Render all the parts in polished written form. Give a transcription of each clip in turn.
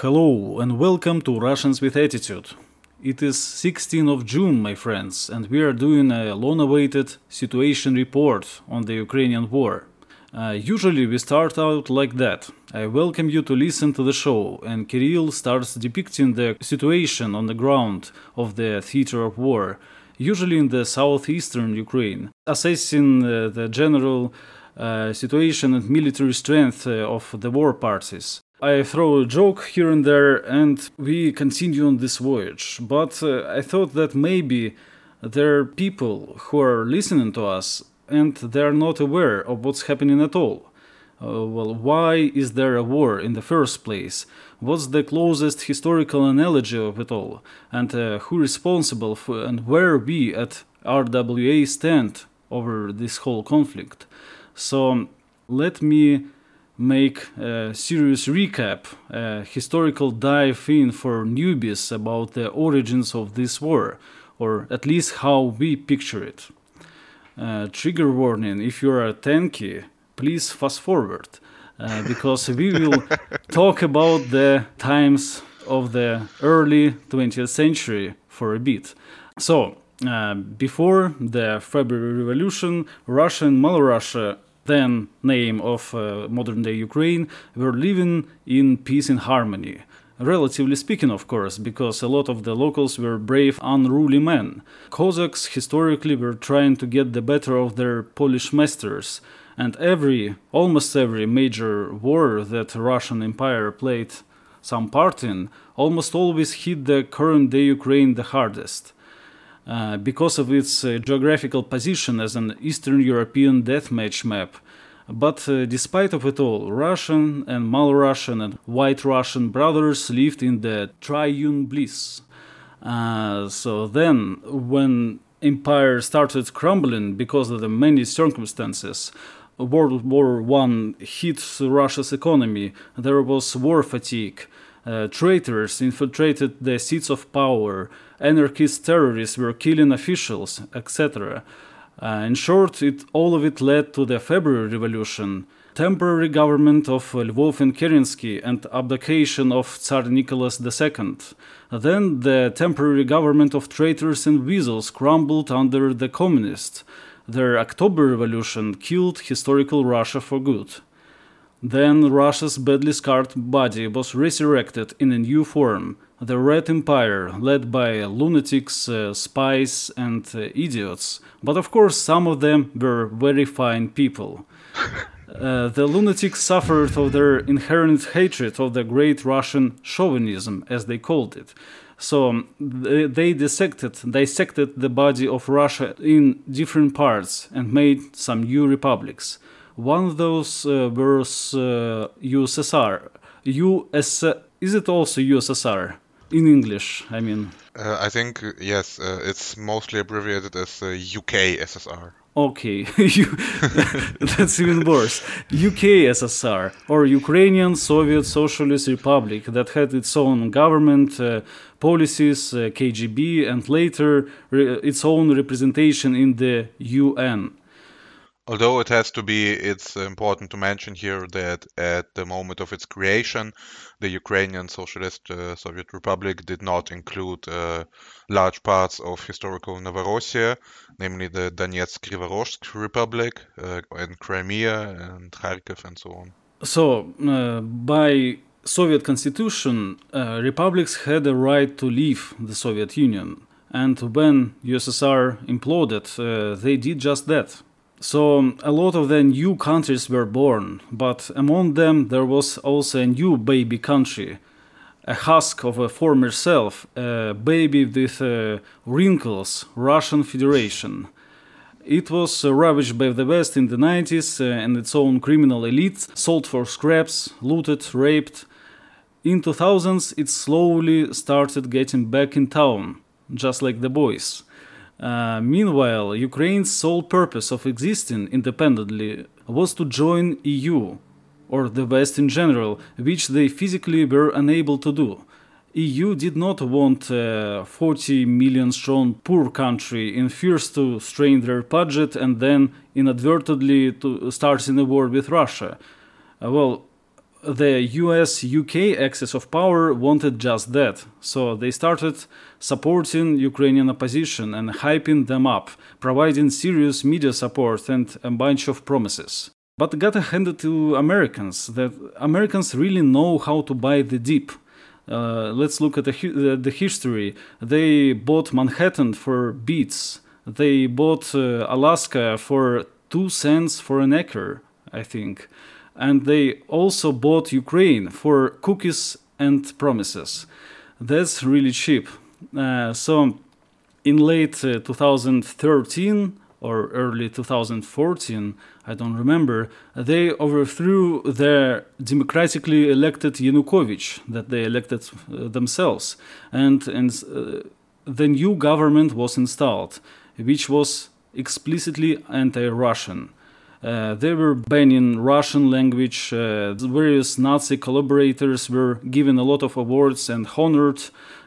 Hello and welcome to Russians with Attitude. It is 16th of June, my friends, and we are doing a long-awaited situation report on the Ukrainian war. Usually we start out like that. I welcome you to listen to the show, and Kirill starts depicting the situation on the ground of the theater of war, usually in the southeastern Ukraine, assessing the general situation and military strength of the war parties. I throw a joke here and there, and we continue on this voyage. But I thought that maybe there are people who are listening to us and they are not aware of what's happening at all. Why is there a war in the first place? What's the closest historical analogy of it all? And who responsible for and where we at RWA stand over this whole conflict? So let me make a serious recap, a historical dive in for newbies about the origins of this war, or at least how we picture it. Trigger warning, if you're a tanky, please fast forward, because we will talk about the times of the early 20th century for a bit. So, before the February Revolution, Russia and Malorussia, then name of modern-day Ukraine, were living in peace and harmony. Relatively speaking, of course, because a lot of the locals were brave, unruly men. Cossacks historically were trying to get the better of their Polish masters, and almost every major war that Russian Empire played some part in almost always hit the current-day Ukraine the hardest. Because of its geographical position as an Eastern European deathmatch map. But despite of it all, Russian and Malorussian and White Russian brothers lived in the triune bliss. So then, when empire started crumbling because of the many circumstances, World War I hit Russia's economy, there was war fatigue, traitors infiltrated the seats of power, anarchist terrorists were killing officials, etc. In short, all of it led to the February Revolution, temporary government of Lvov and Kerensky, and abdication of Tsar Nicholas II. Then the temporary government of traitors and weasels crumbled under the communists. Their October Revolution killed historical Russia for good. Then Russia's badly scarred body was resurrected in a new form, the Red Empire, led by lunatics, spies and idiots, but of course some of them were very fine people. The lunatics suffered of their inherent hatred of the great Russian chauvinism, as they called it. So they dissected the body of Russia in different parts and made some new republics. One of those was USSR. Is it also USSR in English? I mean, I think yes. It's mostly abbreviated as UKSSR. Okay, that's even worse. UKSSR, or Ukrainian Soviet Socialist Republic, that had its own government, policies, KGB, and later its own representation in the UN. Although it's important to mention here that at the moment of its creation, the Ukrainian Socialist Soviet Republic did not include large parts of historical Novorossiya, namely the Donetsk-Krivorozhsk Republic, and Crimea, and Kharkiv, and so on. So, by Soviet constitution, republics had a right to leave the Soviet Union. And when USSR imploded, they did just that. So a lot of the new countries were born, but among them there was also a new baby country, a husk of a former self, a baby with wrinkles, Russian Federation. It was ravaged by the West in the 90s, and its own criminal elite sold for scraps, looted, raped. In 2000s it slowly started getting back in town, just like the boys. Meanwhile, Ukraine's sole purpose of existing independently was to join EU, or the West in general, which they physically were unable to do. EU did not want a 40 million strong poor country in fears to strain their budget and then inadvertently to start in a war with Russia. Well, the US-UK axis of power wanted just that, so they started supporting Ukrainian opposition and hyping them up, providing serious media support and a bunch of promises. But got handed to Americans, that Americans really know how to buy the dip. Let's look at the history. They bought Manhattan for beets. They bought Alaska for 2 cents for an acre, I think. And they also bought Ukraine for cookies and promises. That's really cheap. So in late 2013 or early 2014, I don't remember, they overthrew their democratically elected Yanukovych that they elected themselves. And the new government was installed, which was explicitly anti-Russian. They were banning Russian language, various Nazi collaborators were given a lot of awards and honored,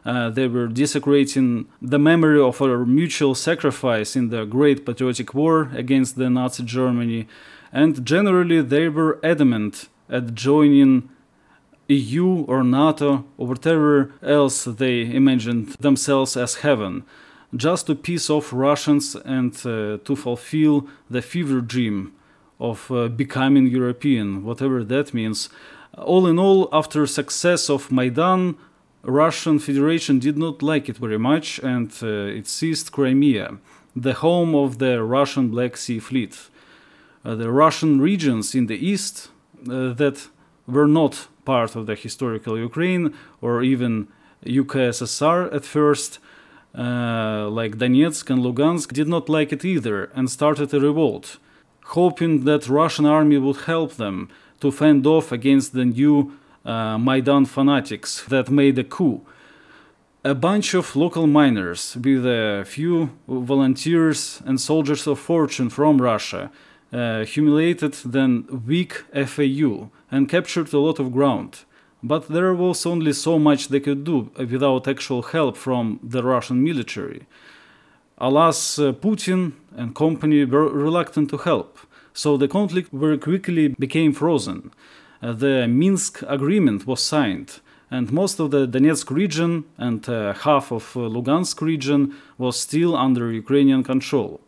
they were desecrating the memory of our mutual sacrifice in the Great Patriotic War against the Nazi Germany, and generally they were adamant at joining EU or NATO or whatever else they imagined themselves as heaven, just to piss off Russians and to fulfill the fever dream of becoming European, whatever that means. All in all, after success of Maidan, Russian Federation did not like it very much, and it seized Crimea, the home of the Russian Black Sea Fleet. The Russian regions in the east that were not part of the historical Ukraine or even UKSSR at first, like Donetsk and Lugansk, did not like it either and started a revolt, hoping that Russian army would help them to fend off against the new Maidan fanatics that made a coup. A bunch of local miners with a few volunteers and soldiers of fortune from Russia humiliated the weak FAU and captured a lot of ground. But there was only so much they could do without actual help from the Russian military. Alas, Putin and company were reluctant to help, so the conflict very quickly became frozen. The Minsk agreement was signed, and most of the Donetsk region and half of Lugansk region was still under Ukrainian control.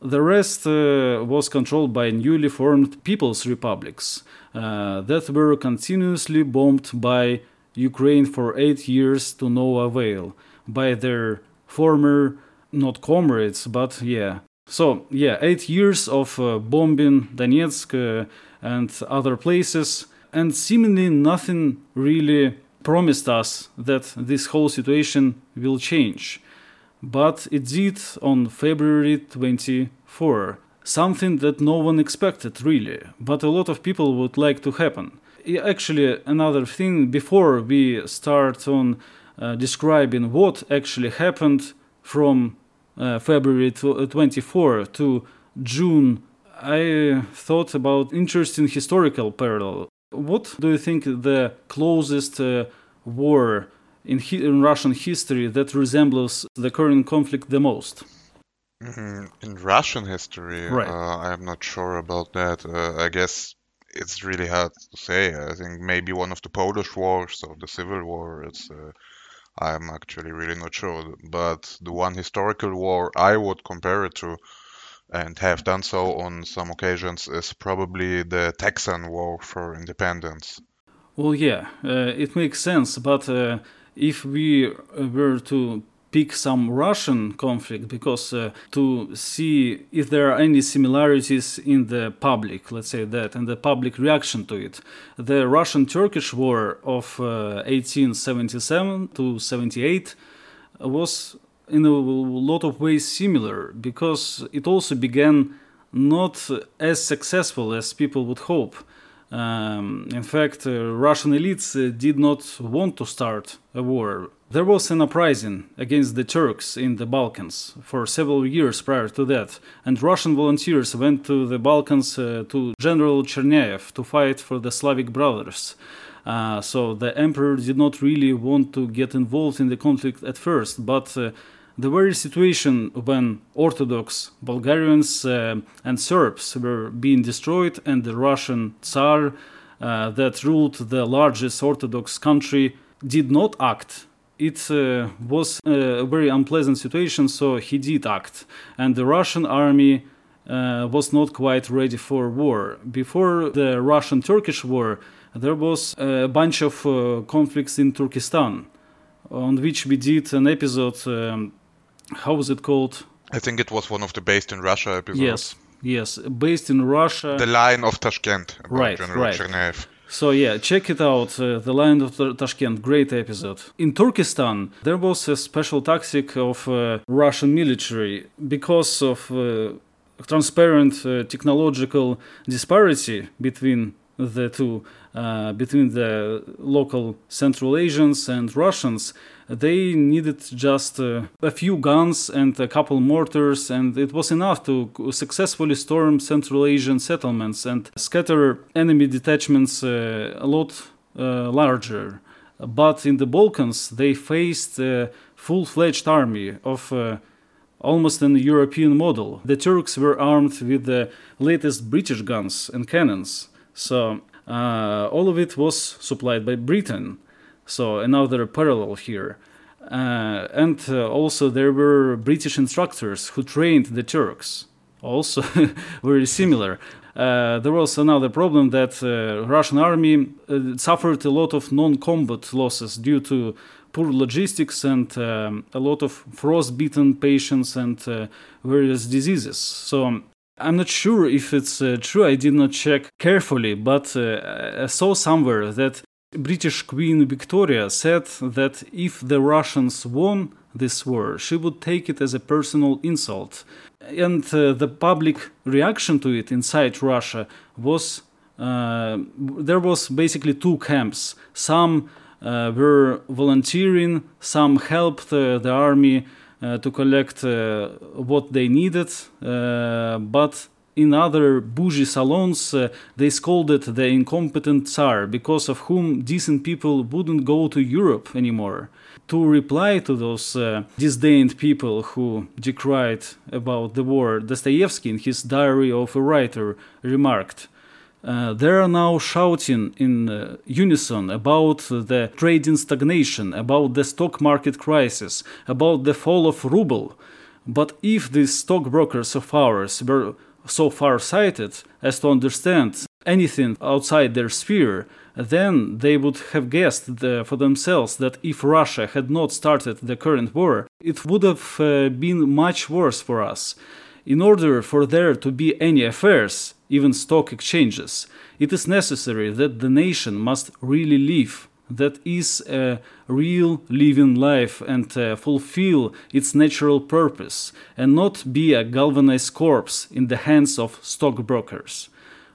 The rest was controlled by newly formed People's Republics that were continuously bombed by Ukraine for 8 years to no avail by their former, not comrades, but yeah. So, 8 years of bombing Donetsk and other places, and seemingly nothing really promised us that this whole situation will change. But it did on February 24, something that no one expected really, but a lot of people would like to happen. Actually, another thing, before we start on describing what actually happened from February 24 to June, I thought about interesting historical parallel. What do you think the closest war in Russian history that resembles the current conflict the most? In Russian history? Right. I'm not sure about that. I guess it's really hard to say. I think maybe one of the Polish wars or the Civil War. I'm actually really not sure. But the one historical war I would compare it to, and have done so on some occasions, is probably the Texan War for Independence. Well, it makes sense, but if we were to pick some Russian conflict, because to see if there are any similarities in the public, let's say that, and the public reaction to it, the Russian-Turkish War of 1877 to 78 was in a lot of ways similar, because it also began not as successful as people would hope. In fact, Russian elites did not want to start a war. There was an uprising against the Turks in the Balkans for several years prior to that, and Russian volunteers went to the Balkans to General Chernyaev to fight for the Slavic brothers. So the emperor did not really want to get involved in the conflict at first, but the very situation when Orthodox Bulgarians and Serbs were being destroyed and the Russian Tsar that ruled the largest Orthodox country did not act, it was a very unpleasant situation, so he did act. And the Russian army was not quite ready for war. Before the Russian-Turkish War, there was a bunch of conflicts in Turkistan, on which we did an episode, how was it called? I think it was one of the Based in Russia episodes. Yes, Based in Russia. The Lion of Tashkent, about General Chernyaev. So yeah, check it out, The Lion of Tashkent, great episode. In Turkestan, there was a special tactic of Russian military because of transparent technological disparity between the two, between the local Central Asians and Russians. They needed just a few guns and a couple mortars, and it was enough to successfully storm Central Asian settlements and scatter enemy detachments a lot larger. But in the Balkans, they faced a full-fledged army of almost an European model. The Turks were armed with the latest British guns and cannons. So all of it was supplied by Britain. So another parallel here. And also there were British instructors who trained the Turks. Also very similar. There was another problem that Russian army suffered a lot of non-combat losses due to poor logistics and a lot of frostbitten patients and various diseases. So I'm not sure if it's true, I did not check carefully, but I saw somewhere that British Queen Victoria said that if the Russians won this war, she would take it as a personal insult. And the public reaction to it inside Russia was, there was basically two camps. Some were volunteering, some helped the army to collect what they needed, but in other bougie salons they scolded the incompetent Tsar, because of whom decent people wouldn't go to Europe anymore. To reply to those disdained people who decried about the war, Dostoevsky in his Diary of a Writer remarked, they are now shouting in unison about the trading stagnation, about the stock market crisis, about the fall of ruble. But if these stockbrokers of ours were so far-sighted as to understand anything outside their sphere, then they would have guessed for themselves that if Russia had not started the current war, it would have been much worse for us. In order for there to be any affairs, even stock exchanges, it is necessary that the nation must really live, that is, a real living life, and fulfill its natural purpose, and not be a galvanized corpse in the hands of stockbrokers.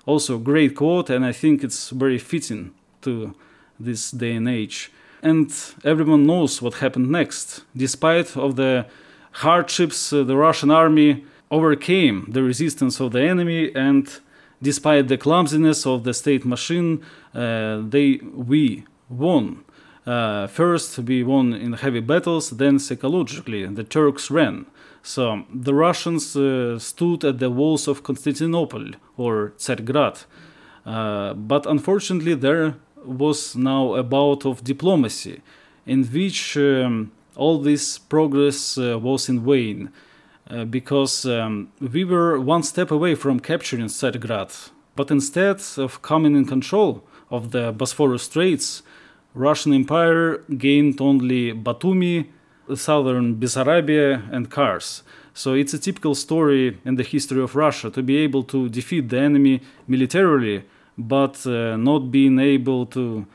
Also, great quote, and I think it's very fitting to this day and age. And everyone knows what happened next. Despite of the hardships, the Russian army overcame the resistance of the enemy, and despite the clumsiness of the state machine, we won. First we won in heavy battles, then psychologically the Turks ran. So the Russians stood at the walls of Constantinople or Tsargrat. But unfortunately there was now a bout of diplomacy in which all this progress was in vain. Because we were one step away from capturing Tsargrat. But instead of coming in control of the Bosphorus Straits, Russian Empire gained only Batumi, southern Bessarabia, and Kars. So it's a typical story in the history of Russia to be able to defeat the enemy militarily, but not being able to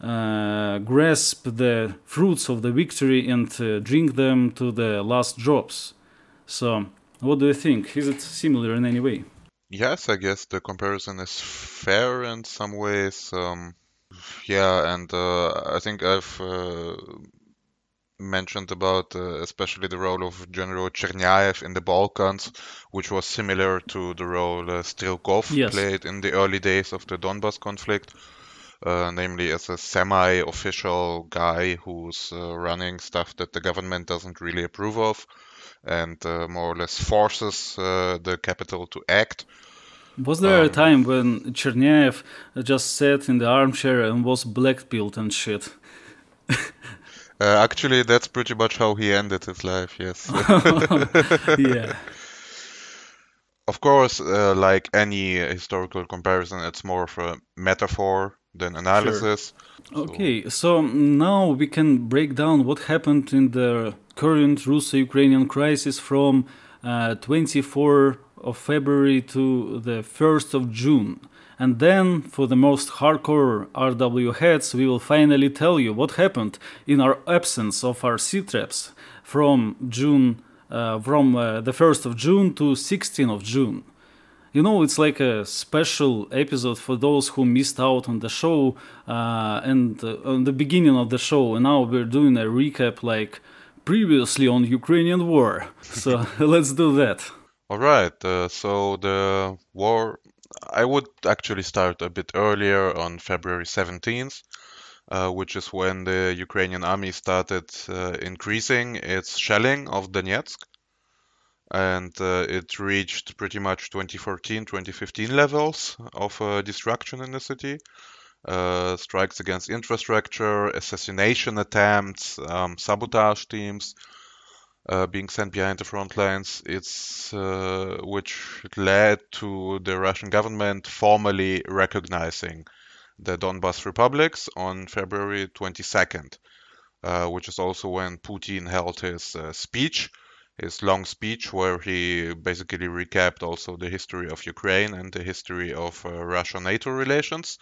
grasp the fruits of the victory and drink them to the last drops. So, what do you think? Is it similar in any way? Yes, I guess the comparison is fair in some ways. I think I've mentioned about especially the role of General Chernyaev in the Balkans, which was similar to the role Strelkov played in the early days of the Donbass conflict. Namely as a semi-official guy who's running stuff that the government doesn't really approve of, and more or less forces the capital to act. Was there a time when Chernyaev just sat in the armchair and was blackpilled and shit? Actually, that's pretty much how he ended his life, yes. Yeah. Of course, like any historical comparison, it's more of a metaphor than analysis. Sure. So. Okay, so now we can break down what happened in the current Russo-Ukrainian crisis from 24 of February to the 1st of June. And then, for the most hardcore RW heads, we will finally tell you what happened in our absence of our C-traps from the 1st of June to 16th of June. You know, it's like a special episode for those who missed out on the show and on the beginning of the show. And now we're doing a recap like previously on Ukrainian war. So let's do that. All right. So the war... I would actually start a bit earlier on February 17th, which is when the Ukrainian army started increasing its shelling of Donetsk. And it reached pretty much 2014-2015 levels of destruction in the city. Strikes against infrastructure, assassination attempts, sabotage teams being sent behind the front lines, which led to the Russian government formally recognizing the Donbass republics on February 22nd, which is also when Putin held his speech, his long speech, where he basically recapped also the history of Ukraine and the history of Russia-NATO relations,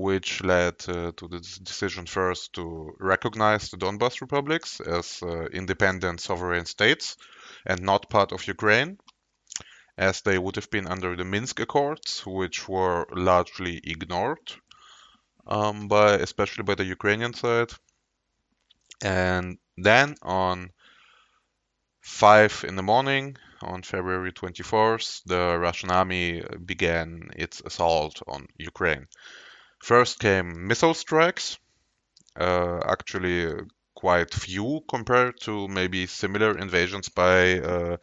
which led to the decision first to recognize the Donbass republics as independent sovereign states and not part of Ukraine, as they would have been under the Minsk Accords, which were largely ignored, especially by the Ukrainian side. And then on 5 in the morning, on February 24th, the Russian army began its assault on Ukraine. First came missile strikes, actually quite few compared to maybe similar invasions by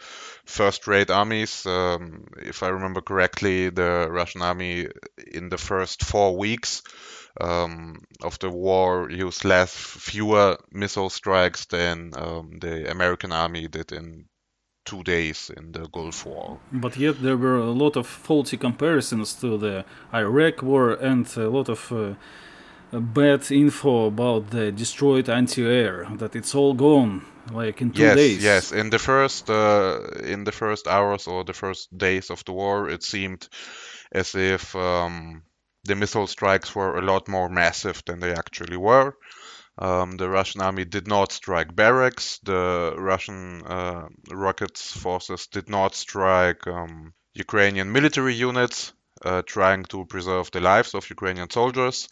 first-rate armies. If I remember correctly, the Russian army in the first 4 weeks of the war used fewer missile strikes than the American army did in 2 days in the Gulf War. But yet there were a lot of faulty comparisons to the Iraq War and a lot of bad info about the destroyed anti-air, that it's all gone like in 2 days. Yes, in the first hours or the first days of the war, it seemed as if the missile strikes were a lot more massive than they actually were. The Russian army did not strike barracks. The Russian rockets forces did not strike Ukrainian military units, trying to preserve the lives of Ukrainian soldiers.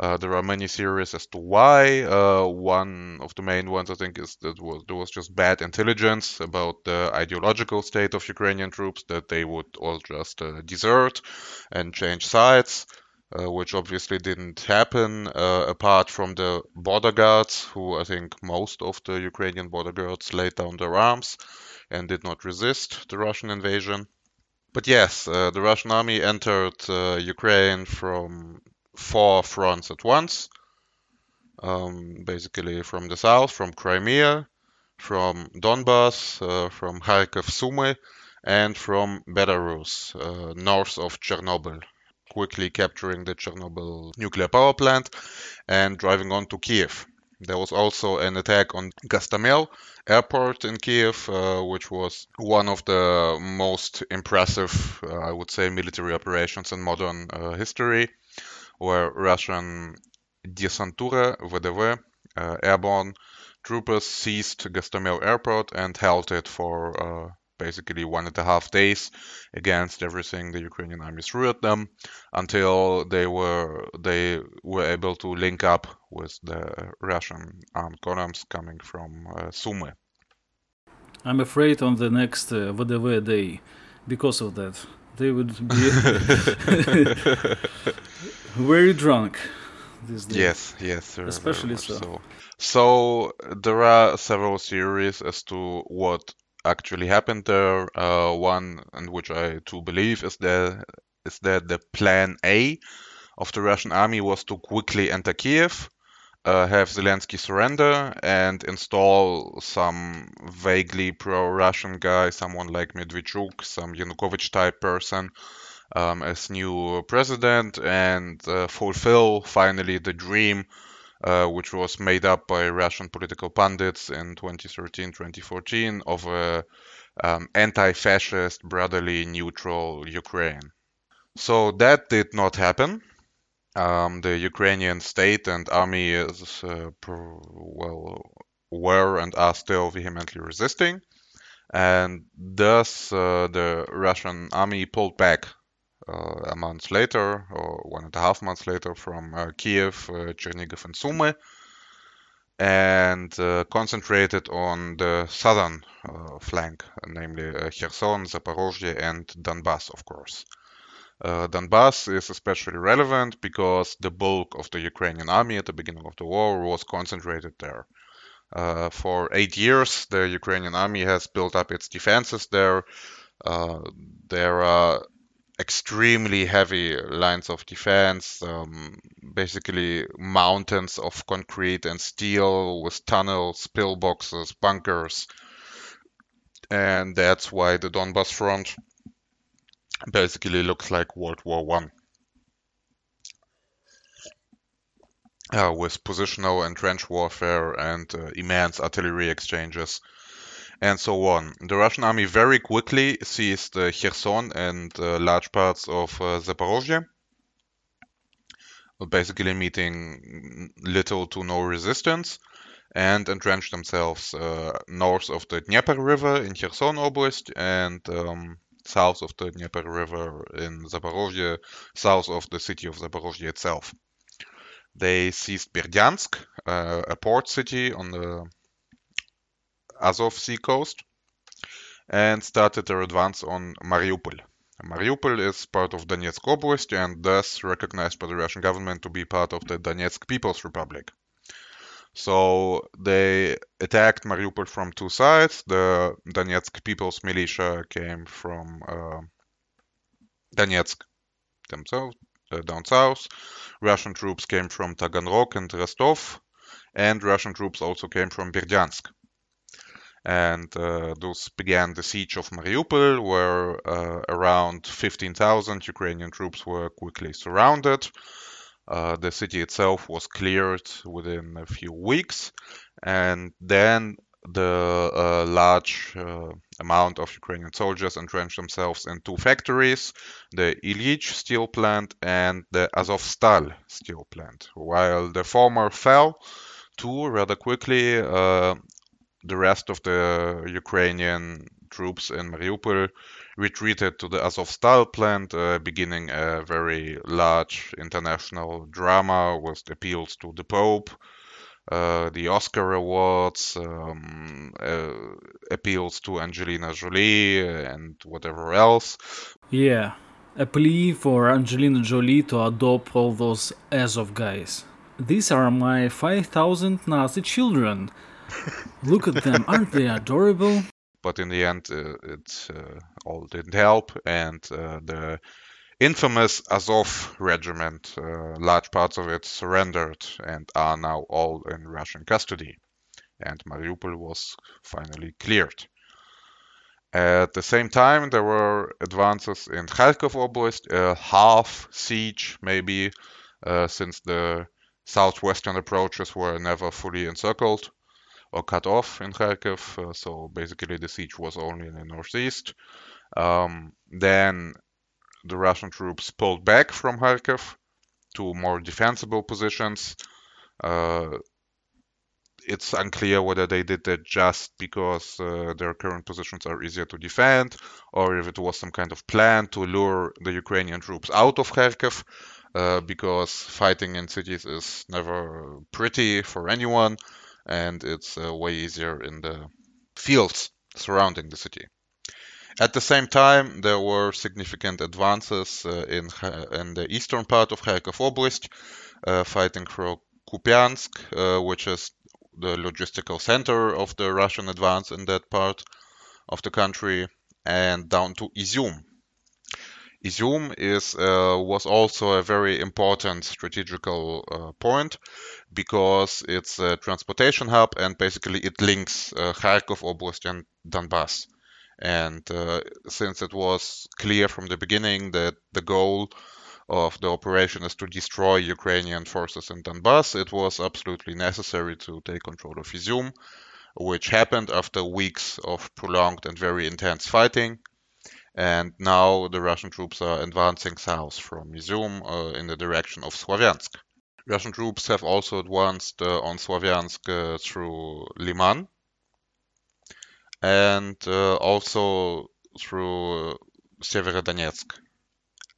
There are many theories as to why. One of the main ones, I think, is that there was just bad intelligence about the ideological state of Ukrainian troops, that they would all just desert and change sides. Which obviously didn't happen, apart from the border guards, who I think most of the Ukrainian border guards laid down their arms and did not resist the Russian invasion. But yes, the Russian army entered Ukraine from 4 fronts at once, basically from the south, from Crimea, from Donbass, from Kharkiv, Sumy, and from Belarus, north of Chernobyl, quickly capturing the Chernobyl nuclear power plant and driving on to Kiev. There was also an attack on Gostomel Airport in Kiev, which was one of the most impressive, I would say, military operations in modern history, where Russian Desantura, VDV, airborne troopers seized Gostomel Airport and held it for basically 1.5 days against everything the Ukrainian army threw at them, until they were able to link up with the Russian armed columns coming from Sumy. I'm afraid on the next VDV day, because of that, they would be very drunk this day. Yes, especially so. So there are several theories as to what actually happened there. One, and which I do believe, is that the plan A of the Russian army was to quickly enter Kiev, have Zelensky surrender, and install some vaguely pro-Russian guy, someone like Medvedchuk, some Yanukovych type person, as new president, and fulfill finally the dream which was made up by Russian political pundits in 2013-2014 of a anti-fascist, brotherly, neutral Ukraine. So that did not happen. The Ukrainian state and army is, were and are still vehemently resisting, and thus the Russian army pulled back a month later, or 1.5 months later, from Kiev, Chernihiv and Sumy, and concentrated on the southern flank, namely Kherson, Zaporozhye and Donbass, of course. Donbass is especially relevant because the bulk of the Ukrainian army at the beginning of the war was concentrated there. For 8 years, the Ukrainian army has built up its defenses there. There are extremely heavy lines of defense, basically mountains of concrete and steel with tunnels, pillboxes, bunkers. And that's why the Donbass front basically looks like World War I, with positional and trench warfare and immense artillery exchanges and so on. The Russian army very quickly seized Kherson and large parts of Zaporozhye, basically meeting little to no resistance, and entrenched themselves north of the Dnieper River in Kherson Oblast, and south of the Dnieper River in Zaporozhye, south of the city of Zaporozhye itself. They seized Berdyansk, a port city on the Azov Sea coast, and started their advance on Mariupol. Mariupol is part of Donetsk Oblast and thus recognized by the Russian government to be part of the Donetsk People's Republic. So they attacked Mariupol from two sides. The Donetsk People's Militia came from Donetsk themselves, down south. Russian troops came from Taganrog and Rostov, and Russian troops also came from Berdyansk. And those began the siege of Mariupol, where around 15,000 Ukrainian troops were quickly surrounded. The city itself was cleared within a few weeks, and then the large amount of Ukrainian soldiers entrenched themselves in two factories, the Ilyich steel plant and the Azovstal steel plant. While the former fell too rather quickly, the rest of the Ukrainian troops in Mariupol retreated to the Azovstal plant, beginning a very large international drama with appeals to the Pope, the Oscar Awards, appeals to Angelina Jolie and whatever else. Yeah, a plea for Angelina Jolie to adopt all those Azov guys. These are my 5,000 Nazi children. Look at them, aren't they adorable? But in the end, it all didn't help, and the infamous Azov regiment, large parts of it surrendered and are now all in Russian custody, and Mariupol was finally cleared. At the same time, there were advances in Kharkiv Oblast, a half siege maybe, since the southwestern approaches were never fully encircled or cut off in Kharkiv, so basically the siege was only in the northeast. Then the Russian troops pulled back from Kharkiv to more defensible positions. It's unclear whether they did that just because their current positions are easier to defend, or if it was some kind of plan to lure the Ukrainian troops out of Kharkiv, because fighting in cities is never pretty for anyone, and it's way easier in the fields surrounding the city. At the same time, there were significant advances in the eastern part of Kharkiv Oblast, fighting for Kupiansk, which is the logistical center of the Russian advance in that part, of the country and down to Izum. Izum was also a very important strategical point because it's a transportation hub and basically it links Kharkov Oblast and Donbass. And since it was clear from the beginning that the goal of the operation is to destroy Ukrainian forces in Donbass, it was absolutely necessary to take control of Izum, which happened after weeks of prolonged and very intense fighting. And now the Russian troops are advancing south from Izum in the direction of Slavyansk. Russian troops have also advanced on Slavyansk through Liman and also through Severodonetsk.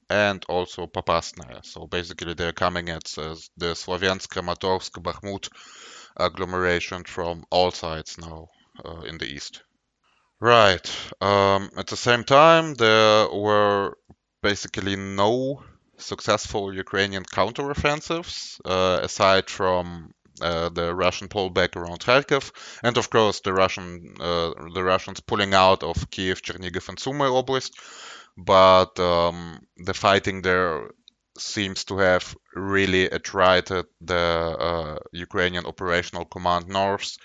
And also Popasnaya. So basically they're coming at the Slavyansk-Kramatorsk-Bakhmut agglomeration from all sides now in the east. Right. At the same time, there were basically no successful Ukrainian counteroffensives aside from the Russian pullback around Kharkiv, and of course the Russians pulling out of Kiev, Chernyaev, and Sumy Oblast. But the fighting there seems to have really attrited the Ukrainian Operational Command North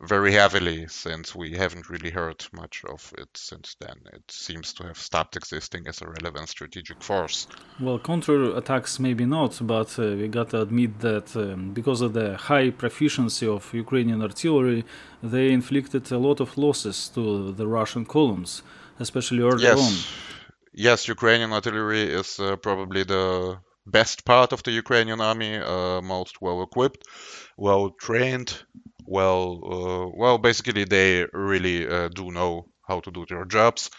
very heavily, since we haven't really heard much of it since then. It seems to have stopped existing as a relevant strategic force. Well, counter-attacks maybe not, but we gotta admit that because of the high proficiency of Ukrainian artillery, they inflicted a lot of losses to the Russian columns, especially early on. Yes, Ukrainian artillery is probably the best part of the Ukrainian army, most well-equipped, well-trained, well, basically they really do know how to do their jobs.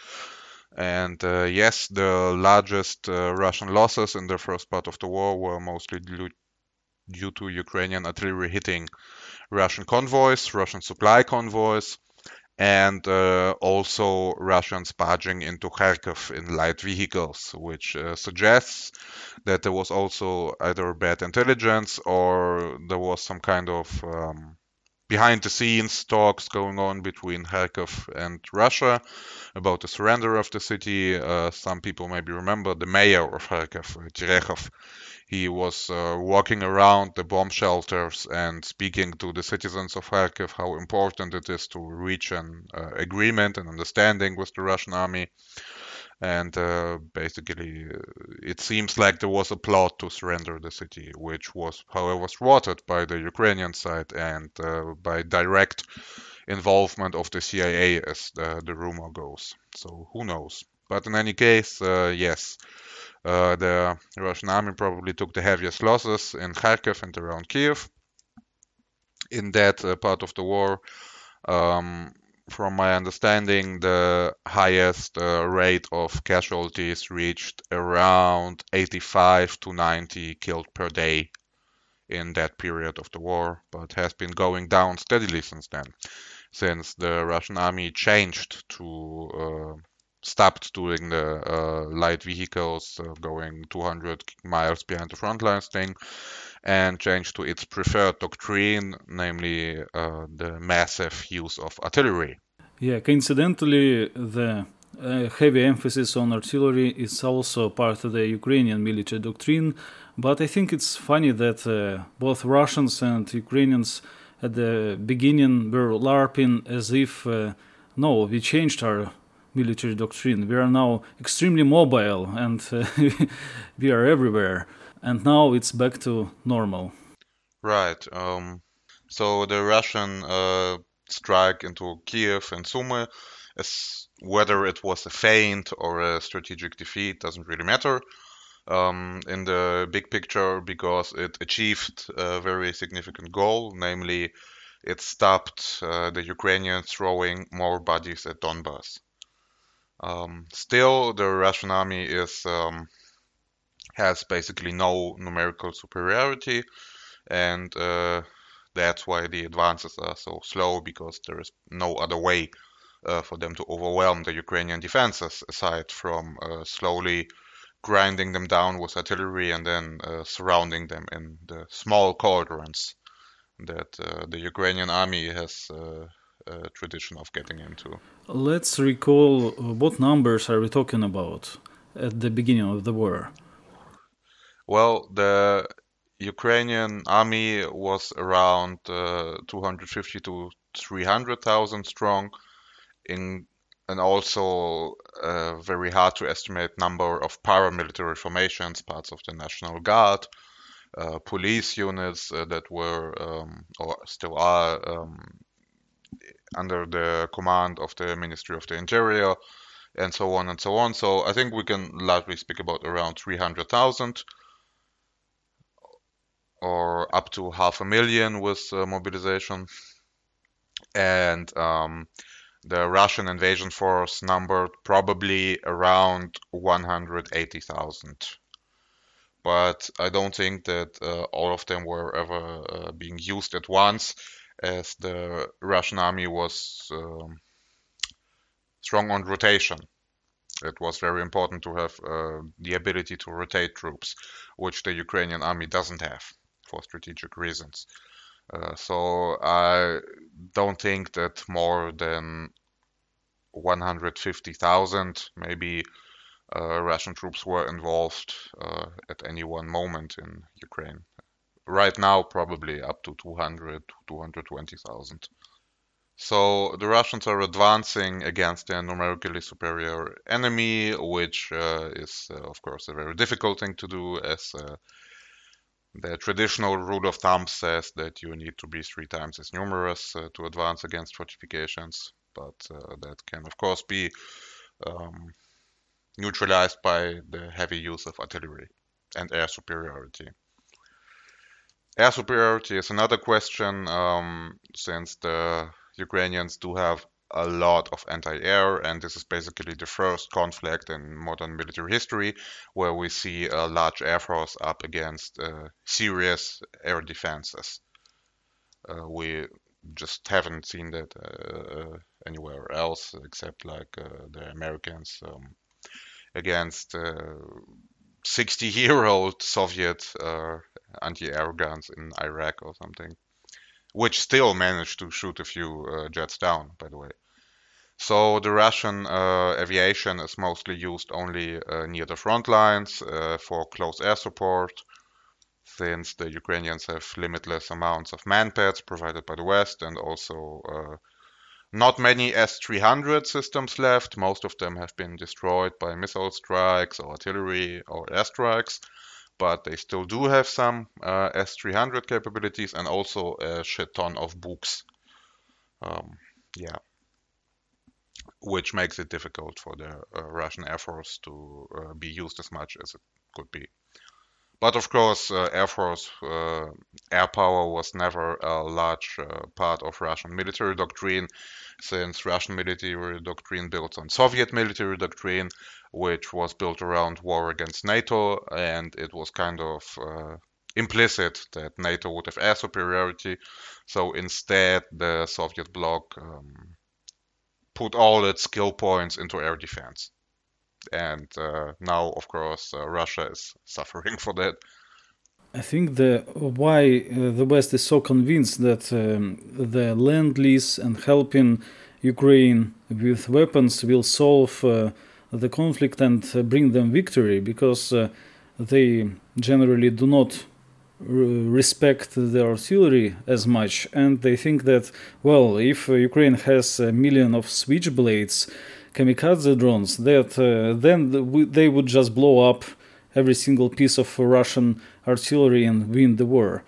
And yes, the largest Russian losses in the first part of the war were mostly due to Ukrainian artillery hitting Russian convoys, Russian supply convoys, and also Russians barging into Kharkiv in light vehicles, which suggests that there was also either bad intelligence or there was some kind of behind-the-scenes talks going on between Kharkiv and Russia about the surrender of the city. Some people maybe remember the mayor of Kharkiv, Terechov. He was walking around the bomb shelters and speaking to the citizens of Kharkiv how important it is to reach an agreement and understanding with the Russian army. And basically, it seems like there was a plot to surrender the city, which was, however, thwarted by the Ukrainian side and by direct involvement of the CIA, as the rumor goes. So who knows? But in any case, yes. The Russian army probably took the heaviest losses in Kharkiv and around Kiev in that part of the war. From my understanding, the highest rate of casualties reached around 85 to 90 killed per day in that period of the war, but has been going down steadily since then, since the Russian army changed to stopped doing the light vehicles going 200 miles behind the front lines thing and changed to its preferred doctrine, namely the massive use of artillery. Yeah, coincidentally, the heavy emphasis on artillery is also part of the Ukrainian military doctrine, but I think it's funny that both Russians and Ukrainians at the beginning were LARPing as if, no, we changed our military doctrine. We are now extremely mobile and we are everywhere. And now it's back to normal. Right. So the Russian strike into Kiev and Sumy, whether it was a feint or a strategic defeat, doesn't really matter in the big picture, because it achieved a very significant goal, namely it stopped the Ukrainians throwing more bodies at Donbass. Still, the Russian army has basically no numerical superiority, and that's why the advances are so slow, because there is no other way for them to overwhelm the Ukrainian defenses aside from slowly grinding them down with artillery and then surrounding them in the small quadrants that the Ukrainian army has tradition of getting into. Let's recall, what numbers are we talking about at the beginning of the war? Well, the Ukrainian army was around 250 to 300,000 strong, and also a very hard to estimate number of paramilitary formations, parts of the National Guard, police units that were or still are under the command of the Ministry of the Interior, and so on and so on. So I think we can largely speak about around 300,000 or up to 500,000 with mobilization. And the Russian invasion force numbered probably around 180,000. But I don't think that all of them were ever being used at once, as the Russian army was strong on rotation. It was very important to have the ability to rotate troops, which the Ukrainian army doesn't have for strategic reasons. So I don't think that more than 150,000, maybe, Russian troops were involved at any one moment in Ukraine. Right now, probably up to 200,000, 220,000. So the Russians are advancing against their numerically superior enemy, which is, of course, a very difficult thing to do, as the traditional rule of thumb says that you need to be 3 times as numerous to advance against fortifications, but that can, of course, be neutralized by the heavy use of artillery and air superiority. Air superiority is another question, since the Ukrainians do have a lot of anti-air, and this is basically the first conflict in modern military history where we see a large air force up against serious air defenses. We just haven't seen that anywhere else, except like the Americans against 60-year-old Soviet anti-air guns in Iraq or something, which still managed to shoot a few jets down, by the way. So the Russian aviation is mostly used only near the front lines for close air support, since the Ukrainians have limitless amounts of manpads provided by the West, and also not many S-300 systems left. Most of them have been destroyed by missile strikes or artillery or airstrikes, but they still do have some S-300 capabilities, and also a shit ton of Buks, which makes it difficult for the Russian Air Force to be used as much as it could be. But of course, Air Force air power was never a large part of Russian military doctrine, since Russian military doctrine builds on Soviet military doctrine, which was built around war against NATO, and it was kind of implicit that NATO would have air superiority. So instead, the Soviet bloc put all its skill points into air defense. And now, of course, Russia is suffering for that. I think why the West is so convinced that the Lend-Lease and helping Ukraine with weapons will solve the conflict and bring them victory, because they generally do not respect the artillery as much, and they think that, well, if Ukraine has 1 million of switchblades, kamikaze drones, that then they would just blow up every single piece of Russian artillery and win the war.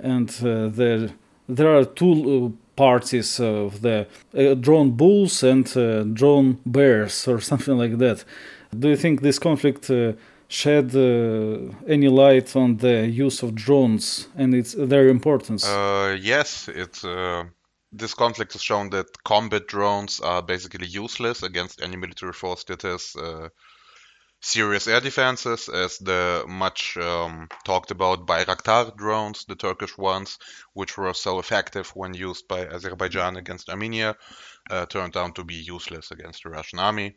And there are two parties of the drone bulls and drone bears or something like that. Do you think this conflict shed any light on the use of drones and their importance? Yes, it's... This conflict has shown that combat drones are basically useless against any military force that has serious air defenses, as the much talked about Bayraktar drones, the Turkish ones, which were so effective when used by Azerbaijan against Armenia, turned out to be useless against the Russian army.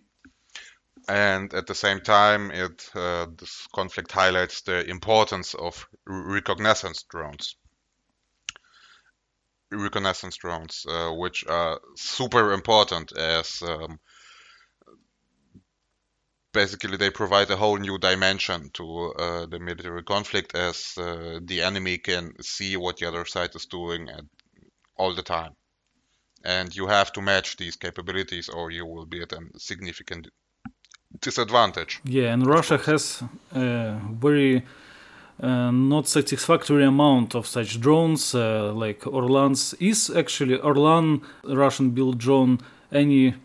And at the same time, this conflict highlights the importance of reconnaissance drones. reconnaissance drones, which are super important as basically they provide a whole new dimension to the military conflict, as the enemy can see what the other side is doing all the time. And you have to match these capabilities or you will be at a significant disadvantage. Yeah, and Russia has a very not satisfactory amount of such drones, like Orlan's. Is actually Orlan, Russian-built drone, any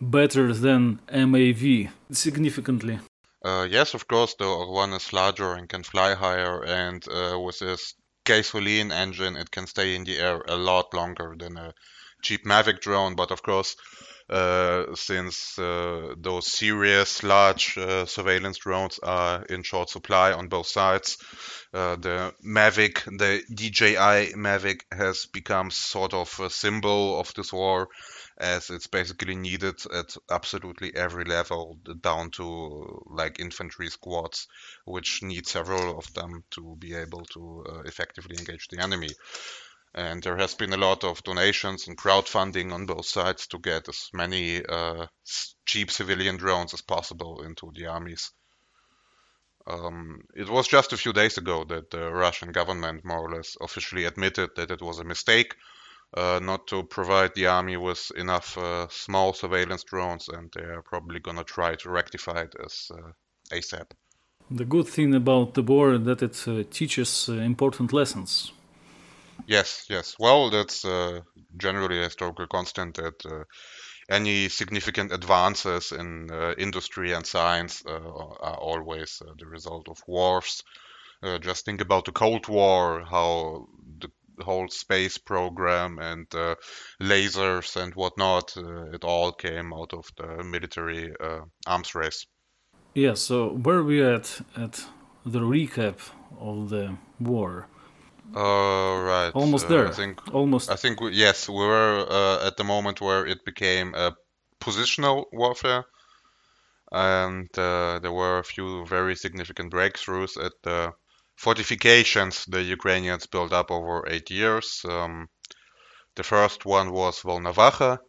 better than MAV significantly? Yes, of course, the Orlan is larger and can fly higher, and with this gasoline engine it can stay in the air a lot longer than a cheap Mavic drone. But of course, since those serious large surveillance drones are in short supply on both sides, the DJI Mavic has become sort of a symbol of this war, as it's basically needed at absolutely every level, down to like infantry squads, which need several of them to be able to effectively engage the enemy. And there has been a lot of donations and crowdfunding on both sides to get as many cheap civilian drones as possible into the armies. It was just a few days ago that the Russian government more or less officially admitted that it was a mistake not to provide the army with enough small surveillance drones, and they are probably going to try to rectify it as ASAP. The good thing about the war is that it teaches important lessons. Yes. Well, that's generally a historical constant, that any significant advances in industry and science are always the result of wars. Just think about the Cold War, how the whole space program and lasers and whatnot, it all came out of the military arms race. Yeah, so where are we at the recap of the war? Right. Almost there. I think. We were at the moment where it became a positional warfare, and there were a few very significant breakthroughs at the fortifications the Ukrainians built up over 8 years. The first one was Volnovakha,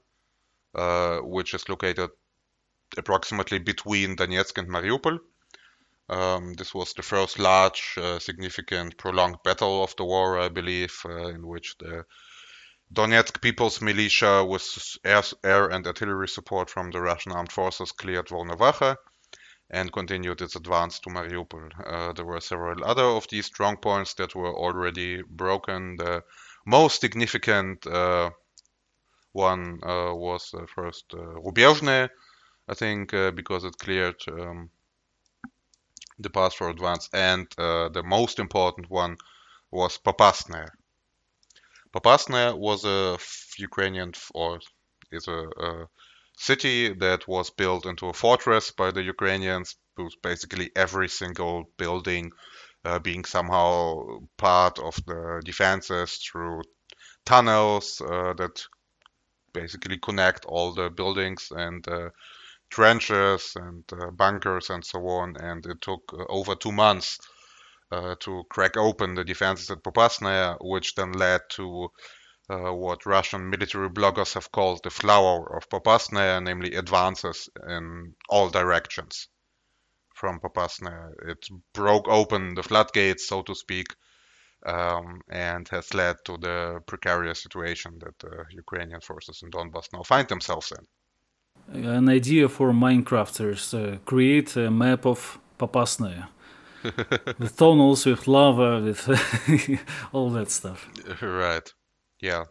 which is located approximately between Donetsk and Mariupol. This was the first large, significant, prolonged battle of the war, I believe, in which the Donetsk People's Militia, with air and artillery support from the Russian armed forces, cleared Volnovakha and continued its advance to Mariupol. There were several other of these strong points that were already broken. The most significant one was first Rubezhne, I think, because it cleared the path for advance, and the most important one was Popasne. Popasne was a city that was built into a fortress by the Ukrainians, with basically every single building being somehow part of the defenses through tunnels that basically connect all the buildings, and trenches and bunkers and so on, and it took over 2 months to crack open the defenses at Popasnaya, which then led to what Russian military bloggers have called the flower of Popasnaya, namely advances in all directions from Popasnaya. It broke open the floodgates, so to speak, and has led to the precarious situation that the Ukrainian forces in Donbass now find themselves in. An idea for Minecrafters: create a map of Popasnaya with tunnels, with lava, with all that stuff. Right. Yeah.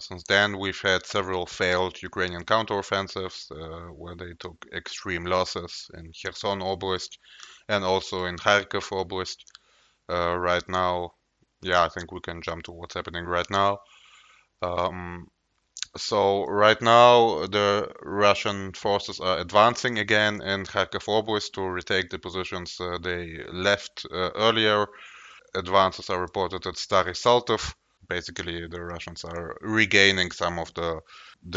Since then, we've had several failed Ukrainian counteroffensives where they took extreme losses in Kherson Oblast and also in Kharkiv Oblast. Right now, I think we can jump to what's happening right now. So right now, the Russian forces are advancing again in Kharkiv Oblast to retake the positions they left earlier. Advances are reported at Stary Saltov. basically the Russians are regaining some of the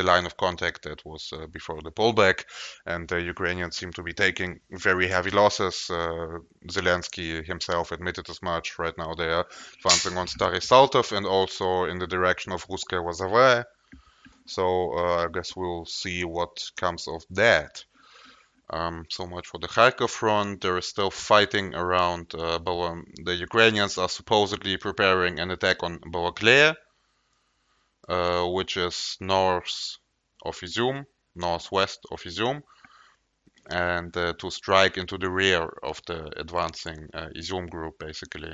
line of contact that was before the pullback, and the Ukrainians seem to be taking very heavy losses. Zelensky himself admitted as much. Right now they are advancing on Starý Saltov and also in the direction of Ruskaya Vazovaya. So I guess we'll see what comes of that. So much for the Kharkiv front. There is still fighting around Balon. The Ukrainians are supposedly preparing an attack on Balakleya, which is north of Izum, northwest of Izum, and to strike into the rear of the advancing Izum group, basically.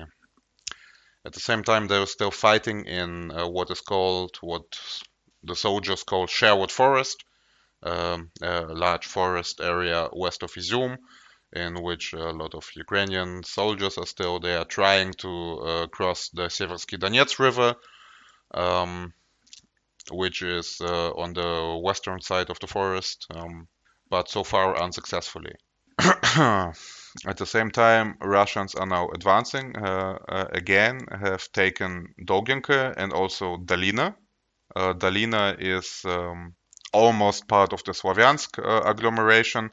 At the same time, there is still fighting in what the soldiers call Sherwood Forest, a large forest area west of Izum, in which a lot of Ukrainian soldiers are still there trying to cross the Seversky Donets River, which is on the western side of the forest, but so far unsuccessfully. At the same time, Russians are now advancing again, have taken Dolginka and also Dalina. Dalina is almost part of the Slavyansk agglomeration.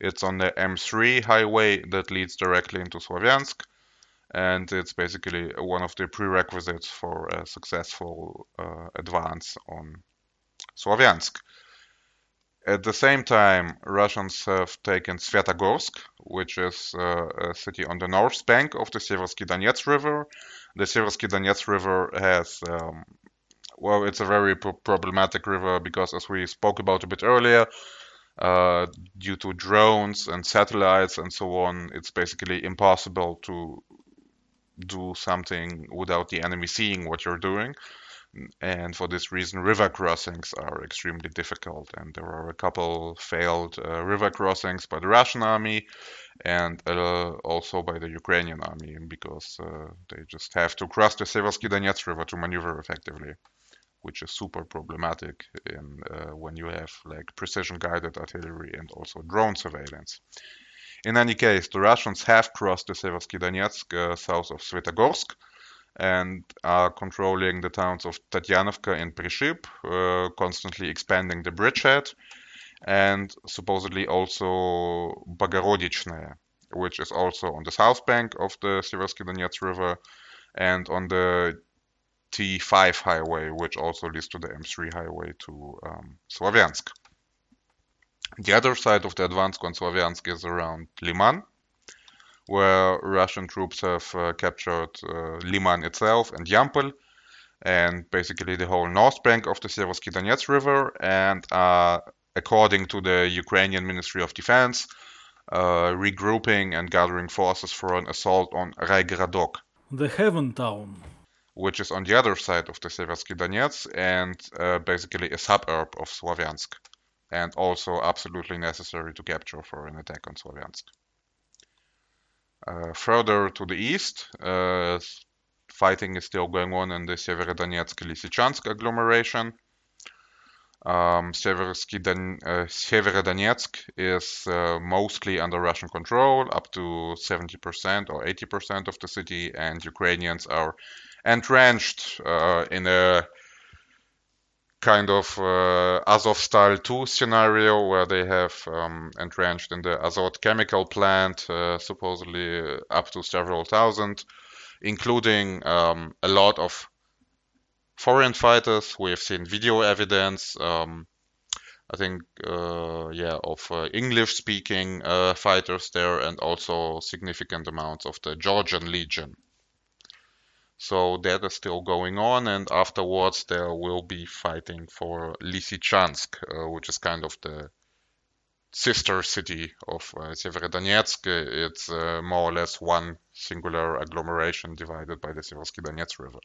It's on the M3 highway that leads directly into Slavyansk, and it's basically one of the prerequisites for a successful advance on Slavyansk. At the same time, Russians have taken Svetogorsk, which is a city on the north bank of the Seversky Donets River. The Seversky Donets River has well, it's a very problematic river because, as we spoke about a bit earlier, due to drones and satellites and so on, it's basically impossible to do something without the enemy seeing what you're doing. And for this reason, river crossings are extremely difficult. And there are a couple failed river crossings by the Russian army and also by the Ukrainian army, because they just have to cross the Seversky Donets River to maneuver effectively, which is super problematic in, when you have like precision-guided artillery and also drone surveillance. In any case, the Russians have crossed the Seversky Donetsk south of Svetogorsk and are controlling the towns of Tatyanovka and Priship, constantly expanding the bridgehead, and supposedly also Bogorodichnaye, which is also on the south bank of the Seversky Donets River and on the T5 highway, which also leads to the M3 highway to Slavyansk. The other side of the advance on Slavyansk is around Liman, where Russian troops have captured Liman itself and Yampol, and basically the whole north bank of the Seversky Donets River, and are, according to the Ukrainian Ministry of Defense, regrouping and gathering forces for an assault on Raygorodok, the Heaven Town, which is on the other side of the Seversky Donets and basically a suburb of Slavyansk, and also absolutely necessary to capture for an attack on Slavyansk. Further to the east, fighting is still going on in the Severodonetsk-Lysychansk agglomeration. Severodonetsk is mostly under Russian control, up to 70% or 80% of the city, and Ukrainians are entrenched in a kind of Azovstal 2 scenario, where they have entrenched in the Azot chemical plant, supposedly up to several thousand, including a lot of foreign fighters. We have seen video evidence, I think, of English-speaking fighters there, and also significant amounts of the Georgian Legion. So that is still going on, and afterwards there will be fighting for Lysychansk, which is kind of the sister city of Severodonetsk. It's more or less one singular agglomeration divided by the Seversky Donets River.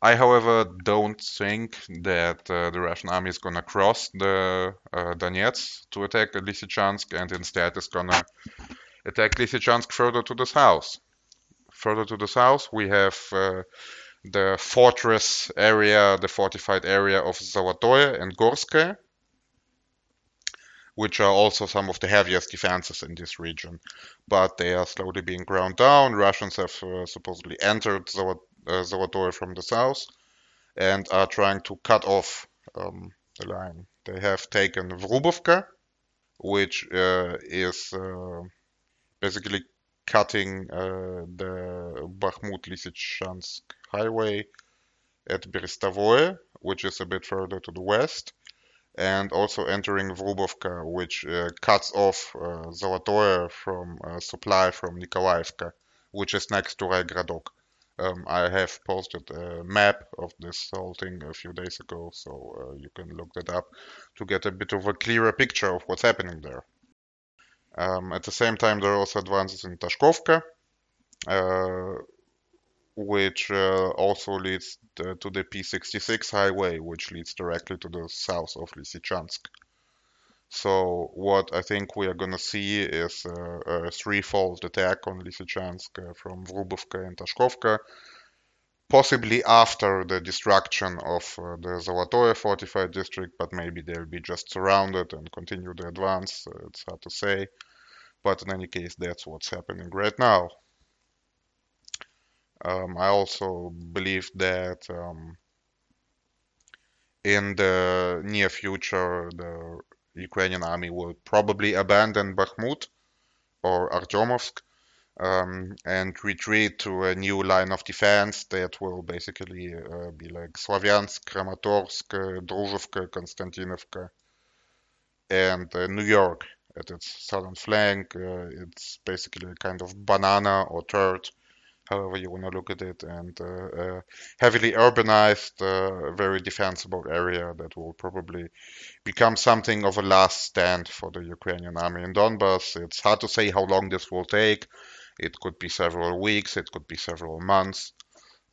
I, however, don't think that the Russian army is going to cross the Donets to attack Lysychansk, and instead is going to attack Lysychansk further to the south. Further to the south, we have the fortress area, the fortified area of Zolotoye and Gorskaya, which are also some of the heaviest defenses in this region. But they are slowly being ground down. Russians have supposedly entered Zolotoy from the south and are trying to cut off the line. They have taken Vrubovka, which is basically cutting the Bakhmut-Lysychansk highway at Berestavoye, which is a bit further to the west, and also entering Vrubovka, which cuts off Zolotoye from supply from Nikolaevka, which is next to Raygradok. I have posted a map of this whole thing a few days ago, so you can look that up to get a bit of a clearer picture of what's happening there. At the same time, there are also advances in Tashkovka, which also leads to the P66 highway, which leads directly to the south of Lysychansk. So what I think we are going to see is a threefold attack on Lysychansk from Vrubovka and Tashkovka, possibly after the destruction of the Zolotoye fortified district, but maybe they'll be just surrounded and continue the advance. It's hard to say, but in any case, that's what's happening right now. I also believe that in the near future, the Ukrainian army will probably abandon Bakhmut or Artyomovsk and retreat to a new line of defense that will basically be like Slavyansk, Kramatorsk, Druzhevka, Konstantinovka, and New York at its southern flank. It's basically a kind of banana or turd, however you want to look at it, and a heavily urbanized, very defensible area that will probably become something of a last stand for the Ukrainian army in Donbass. It's hard to say how long this will take. It could be several weeks, it could be several months.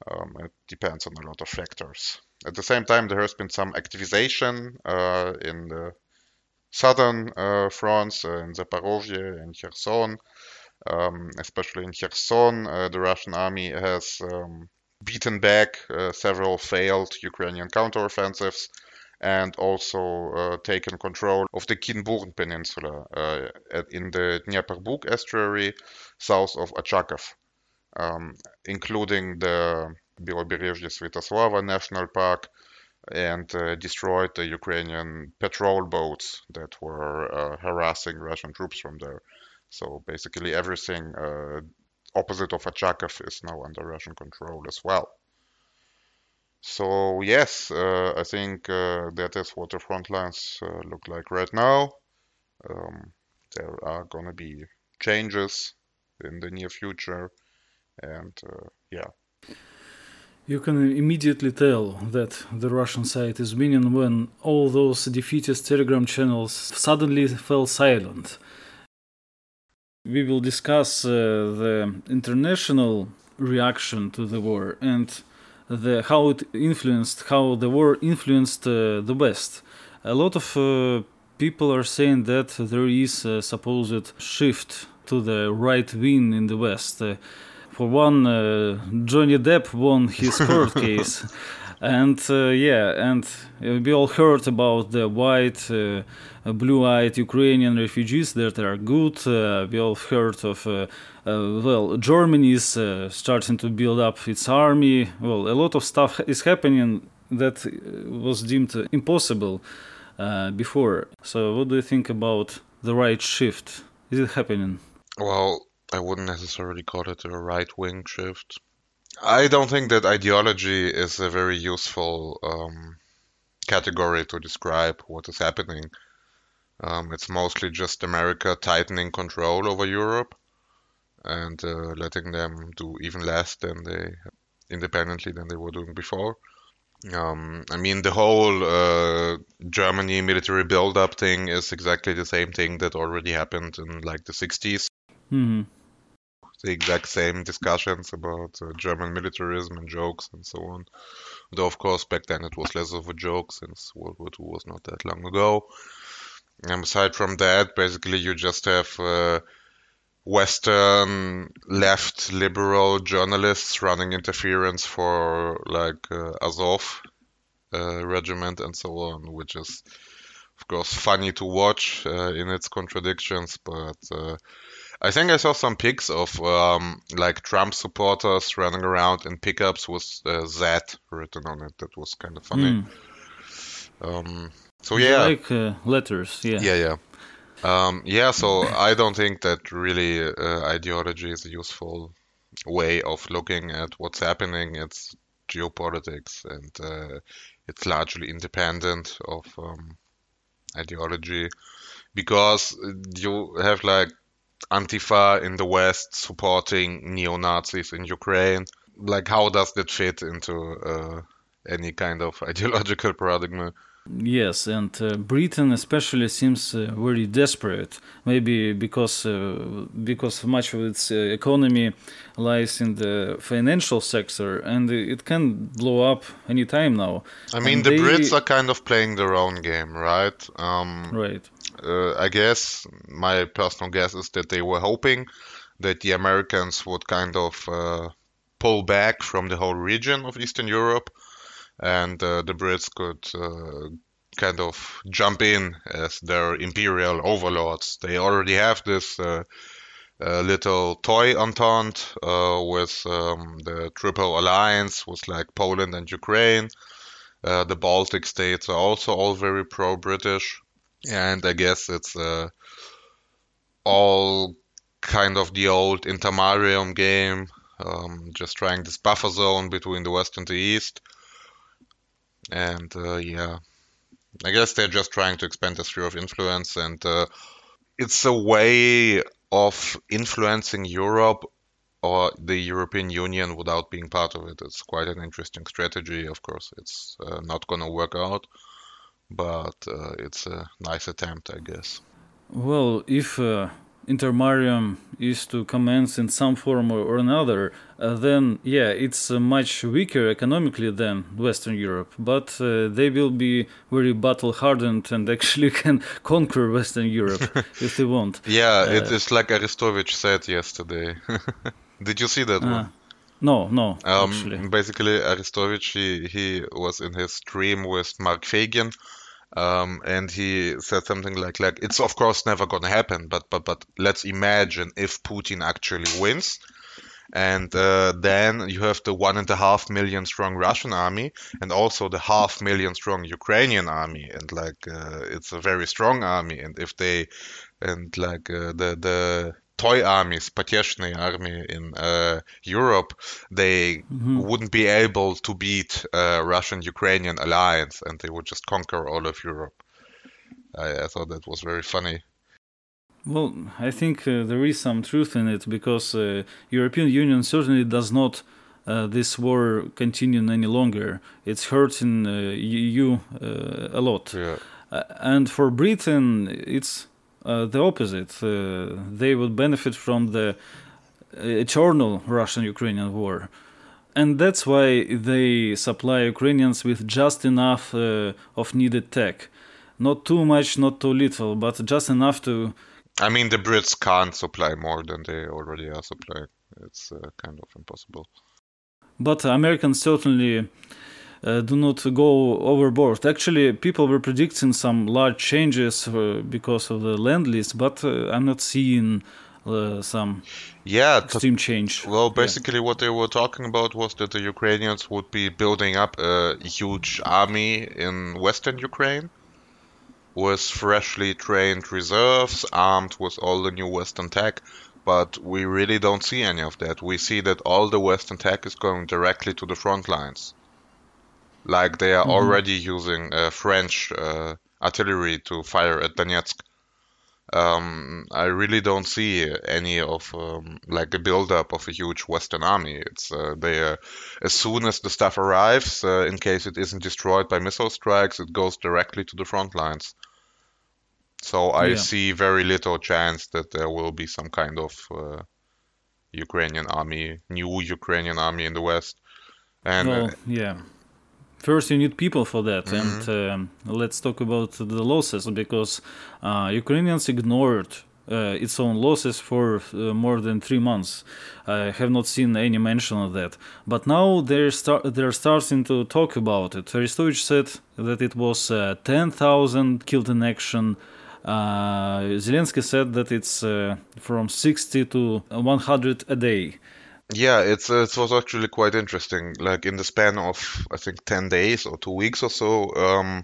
It depends on a lot of factors. At the same time, there has been some activization in the southern fronts, in Zaporozhye and Kherson. Especially in Kherson, the Russian army has beaten back several failed Ukrainian counteroffensives and also taken control of the Kinburn Peninsula in the Dnieper-Bug estuary south of Achakov, including the Biloberezhye-Svetoslava National Park, and destroyed the Ukrainian patrol boats that were harassing Russian troops from there. So basically everything opposite of Achakov is now under Russian control as well. So yes, I think that is what the front lines look like right now. There are going to be changes in the near future, and yeah. You can immediately tell that the Russian side is winning when all those defeatist Telegram channels suddenly fell silent. We will discuss the international reaction to the war and how the war influenced the West. A lot of people are saying that there is a supposed shift to the right wing in the West. For one, Johnny Depp won his court case, and we all heard about the white, blue-eyed Ukrainian refugees that are good. We all heard of, Germany is starting to build up its army. Well, a lot of stuff is happening that was deemed impossible before. So what do you think about the right shift? Is it happening? Well, I wouldn't necessarily call it a right-wing shift. I don't think that ideology is a very useful category to describe what is happening. It's mostly just America tightening control over Europe and letting them do even less than they were doing before. I mean, the whole Germany military build-up thing is exactly the same thing that already happened in like the 60s. Mm-hmm. The exact same discussions about German militarism and jokes and so on. Though, of course, back then it was less of a joke since World War II was not that long ago. And aside from that, basically you just have Western left liberal journalists running interference for like Azov regiment and so on, which is, of course, funny to watch in its contradictions, but I think I saw some pics of like Trump supporters running around in pickups with Z written on it. That was kind of funny. So yeah, like letters. Yeah. Yeah. So I don't think that really ideology is a useful way of looking at what's happening. It's geopolitics, and it's largely independent of ideology, because you have like Antifa in the West supporting neo-Nazis in Ukraine. Like, how does that fit into any kind of ideological paradigm? Yes, and Britain especially seems very desperate, maybe because much of its economy lies in the financial sector, and it can blow up any time now. I mean, and the Brits are kind of playing their own game, right? Right. I guess, my personal guess is that they were hoping that the Americans would kind of pull back from the whole region of Eastern Europe, and the Brits could kind of jump in as their imperial overlords. They already have this little toy entente with the Triple Alliance with like Poland and Ukraine. The Baltic states are also all very pro-British. And I guess it's all kind of the old intermarium game, just trying this buffer zone between the West and the East. And yeah, I guess they're just trying to expand the sphere of influence, and it's a way of influencing Europe or the European Union without being part of it. It's quite an interesting strategy. Of course, it's not going to work out, but it's a nice attempt, I guess. Well, if intermarium is to commence in some form or another, then yeah, it's much weaker economically than Western Europe, but they will be very battle hardened and actually can conquer Western Europe if they want. Yeah, it is like Arestovich said yesterday. Did you see that one? No, actually. Basically, Arestovich, he was in his stream with Mark Fagin, and he said something like it's of course never gonna happen, but let's imagine if Putin actually wins, and then you have the 1.5 million strong Russian army and also the 500,000 strong Ukrainian army, and like it's a very strong army, and if they and like the toy armies, Patiashny army in Europe, they wouldn't be able to beat Russian-Ukrainian alliance, and they would just conquer all of Europe. I thought that was very funny. Well, I think there is some truth in it, because European Union certainly does not this war continue any longer. It's hurting EU a lot. Yeah. And for Britain, it's the opposite. They would benefit from the eternal Russian-Ukrainian war. And that's why they supply Ukrainians with just enough of needed tech. Not too much, not too little, but just enough to... I mean, the Brits can't supply more than they already are supplying. It's kind of impossible. But Americans certainly... do not go overboard. Actually, people were predicting some large changes because of the Lend-Lease, but I'm not seeing some extreme change. Well, basically what they were talking about was that the Ukrainians would be building up a huge army in Western Ukraine with freshly trained reserves, armed with all the new Western tech. But we really don't see any of that. We see that all the Western tech is going directly to the front lines. Like, they are already using French artillery to fire at Donetsk. I really don't see any of the buildup of a huge Western army. It's as soon as the stuff arrives, in case it isn't destroyed by missile strikes, it goes directly to the front lines. So I see very little chance that there will be some kind of Ukrainian army, new Ukrainian army in the West. And first, you need people for that, and let's talk about the losses, because Ukrainians ignored its own losses for more than 3 months. I have not seen any mention of that. But now they're starting to talk about it. Arestovych said that it was 10,000 killed in action, Zelensky said that it's from 60 to 100 a day. Yeah, it was actually quite interesting. Like in the span of, I think, 10 days or 2 weeks or so,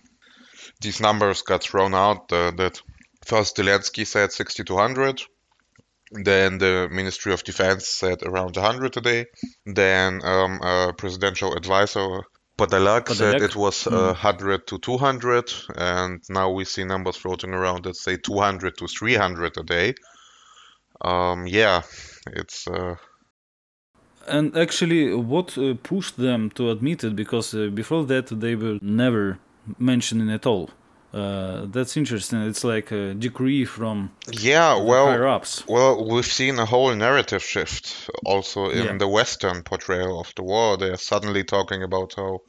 these numbers got thrown out that first Zelensky said 60 to 100. Then the Ministry of Defense said around 100 a day. Then presidential advisor Podolyak said it was 100 to 200. And now we see numbers floating around that say 200 to 300 a day. Yeah, it's... And actually, what pushed them to admit it? Because before that, they were never mentioning at all. That's interesting. It's like a decree from higher-ups. Well, we've seen a whole narrative shift also in the Western portrayal of the war. They're suddenly talking about how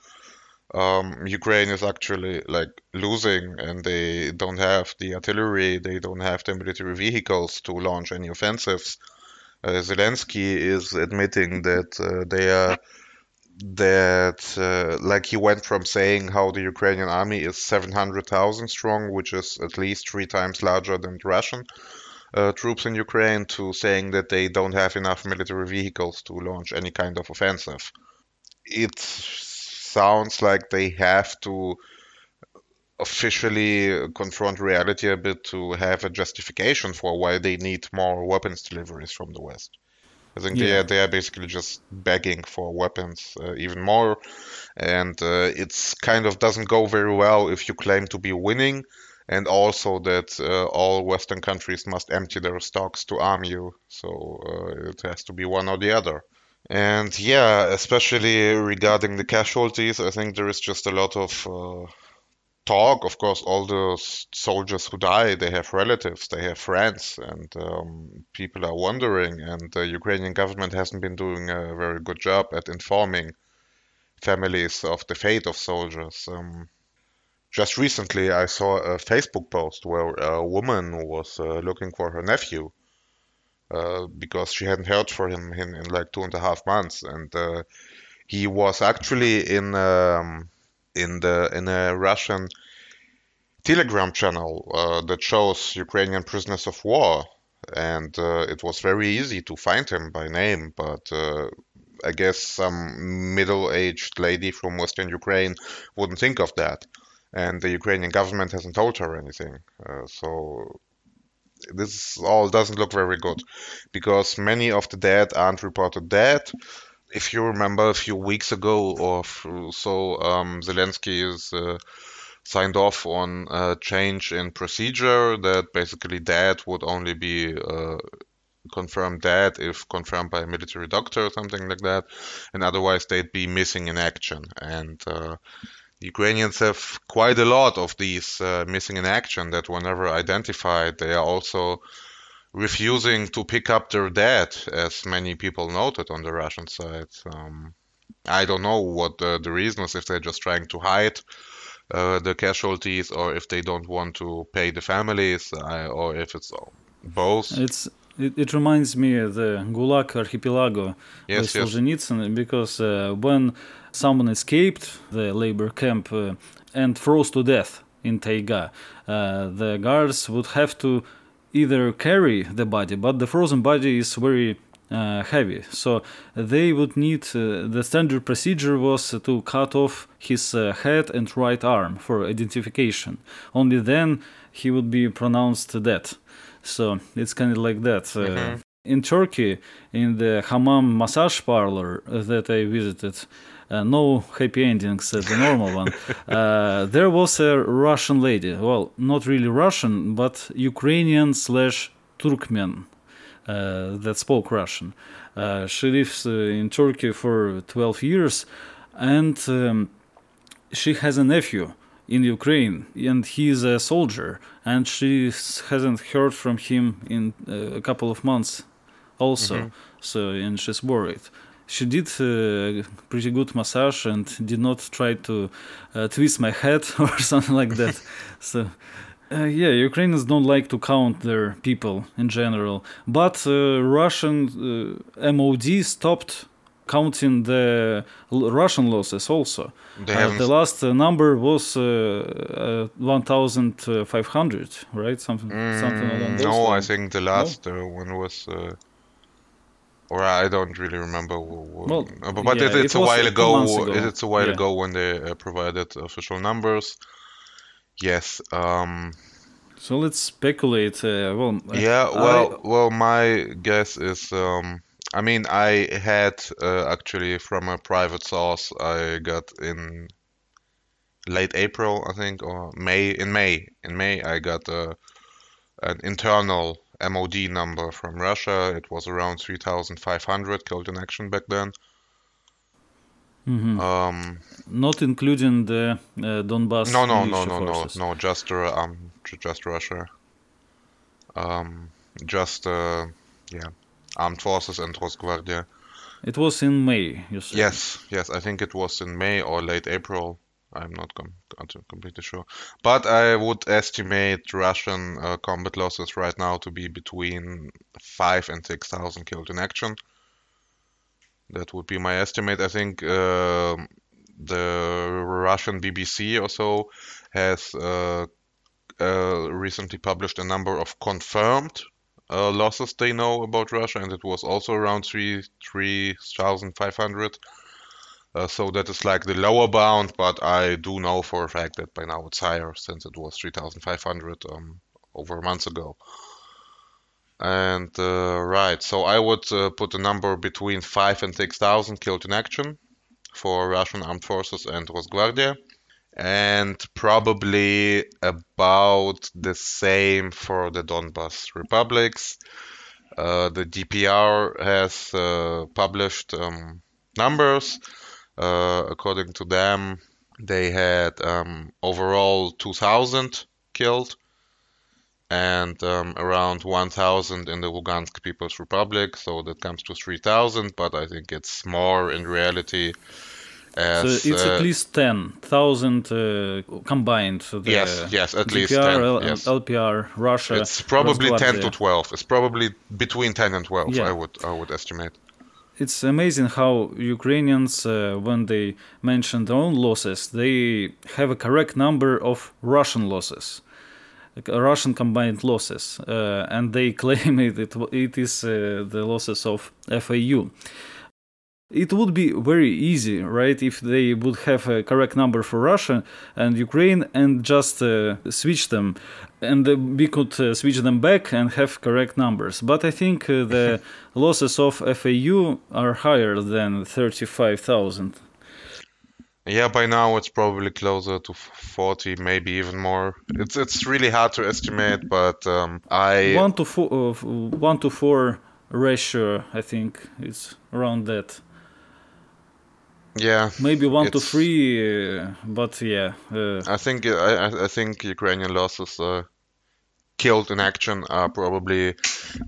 Ukraine is actually like losing and they don't have the artillery, they don't have the military vehicles to launch any offensives. Zelensky is admitting that like he went from saying how the Ukrainian army is 700,000 strong, which is at least 3 times larger than Russian troops in Ukraine, to saying that they don't have enough military vehicles to launch any kind of offensive. It sounds like they have to officially confront reality a bit to have a justification for why they need more weapons deliveries from the West. I think they are basically just begging for weapons even more, and it's kind of doesn't go very well if you claim to be winning, and also that all Western countries must empty their stocks to arm you, so it has to be one or the other. And yeah, especially regarding the casualties, I think there is just a lot of... talk. Of course, all the soldiers who die, they have relatives, they have friends, and people are wondering, and the Ukrainian government hasn't been doing a very good job at informing families of the fate of soldiers. Just recently I saw a Facebook post where a woman was looking for her nephew because she hadn't heard from him in like 2.5 months, and he was actually in a Russian Telegram channel that shows Ukrainian prisoners of war, and it was very easy to find him by name, but I guess some middle-aged lady from Western Ukraine wouldn't think of that, and the Ukrainian government hasn't told her anything, so this all doesn't look very good, because many of the dead aren't reported dead. If you remember a few weeks ago or so, Zelensky is signed off on a change in procedure that basically dead would only be confirmed dead if confirmed by a military doctor or something like that, and otherwise they'd be missing in action. And the Ukrainians have quite a lot of these missing in action that were never identified. They are also refusing to pick up their dead, as many people noted on the Russian side. I don't know what the reason is, if they're just trying to hide the casualties, or if they don't want to pay the families, or if it's both. It reminds me of the Gulag Archipelago by Solzhenitsyn, because when someone escaped the labor camp and froze to death in taiga, the guards would have to either carry the body, but the frozen body is very heavy, so they would need the standard procedure was to cut off his head and right arm for identification. Only then he would be pronounced dead. So it's kind of like that. In Turkey, in the hammam massage parlor that I visited, no happy endings as the normal one. There was a Russian lady. Well, not really Russian, but Ukrainian/Turkmen that spoke Russian. She lives in Turkey for 12 years, and she has a nephew in Ukraine, and he is a soldier, and she hasn't heard from him in a couple of months also. So, and she's worried. She did a pretty good massage and did not try to twist my head or something like that. So, Ukrainians don't like to count their people in general. But Russian MOD stopped counting the Russian losses also. The last number was 1,500, right? Something along those lines. I think the last one was... Or I don't really remember. It's a while ago. It's a while ago when they provided official numbers. Yes. So let's speculate. My guess is. I had actually from a private source. I got in late April, I think, or May. In May, I got an internal MOD number from Russia. It was around 3,500 killed in action back then. Mm-hmm. Not including the Donbass. No. Just Russia. Armed forces and Rosguardia. It was in May, you said. Yes. I think it was in May or late April. I'm not completely sure. But I would estimate Russian combat losses right now to be between 5,000 and 6,000 killed in action. That would be my estimate. I think the Russian BBC or so has recently published a number of confirmed losses they know about Russia, and it was also around 3,500. So that is like the lower bound, but I do know for a fact that by now it's higher, since it was 3,500 over a month ago. And so I would put a number between 5,000 and 6,000 killed in action for Russian armed forces and Rosguardia, and probably about the same for the Donbass republics. The DPR has published numbers. According to them, they had overall 2,000 killed and around 1,000 in the Lugansk People's Republic. So that comes to 3,000, but I think it's more in reality. So it's at least 10,000 combined. So the yes, at DPR, least 10. LPR, Russia. It's probably 10 to 12. It's probably between 10 and 12, I would estimate. It's amazing how Ukrainians, when they mention their own losses, they have a correct number of Russian losses, Russian combined losses, and they claim it is the losses of FAU. It would be very easy, right, if they would have a correct number for Russia and Ukraine and just switch them. And we could switch them back and have correct numbers. But I think the losses of FAU are higher than 35,000. Yeah, by now it's probably closer to 40, maybe even more. It's really hard to estimate, but I... 1 to 4 ratio, I think it's around that. Yeah, maybe 1 to 3, but yeah. I think Ukrainian losses killed in action are probably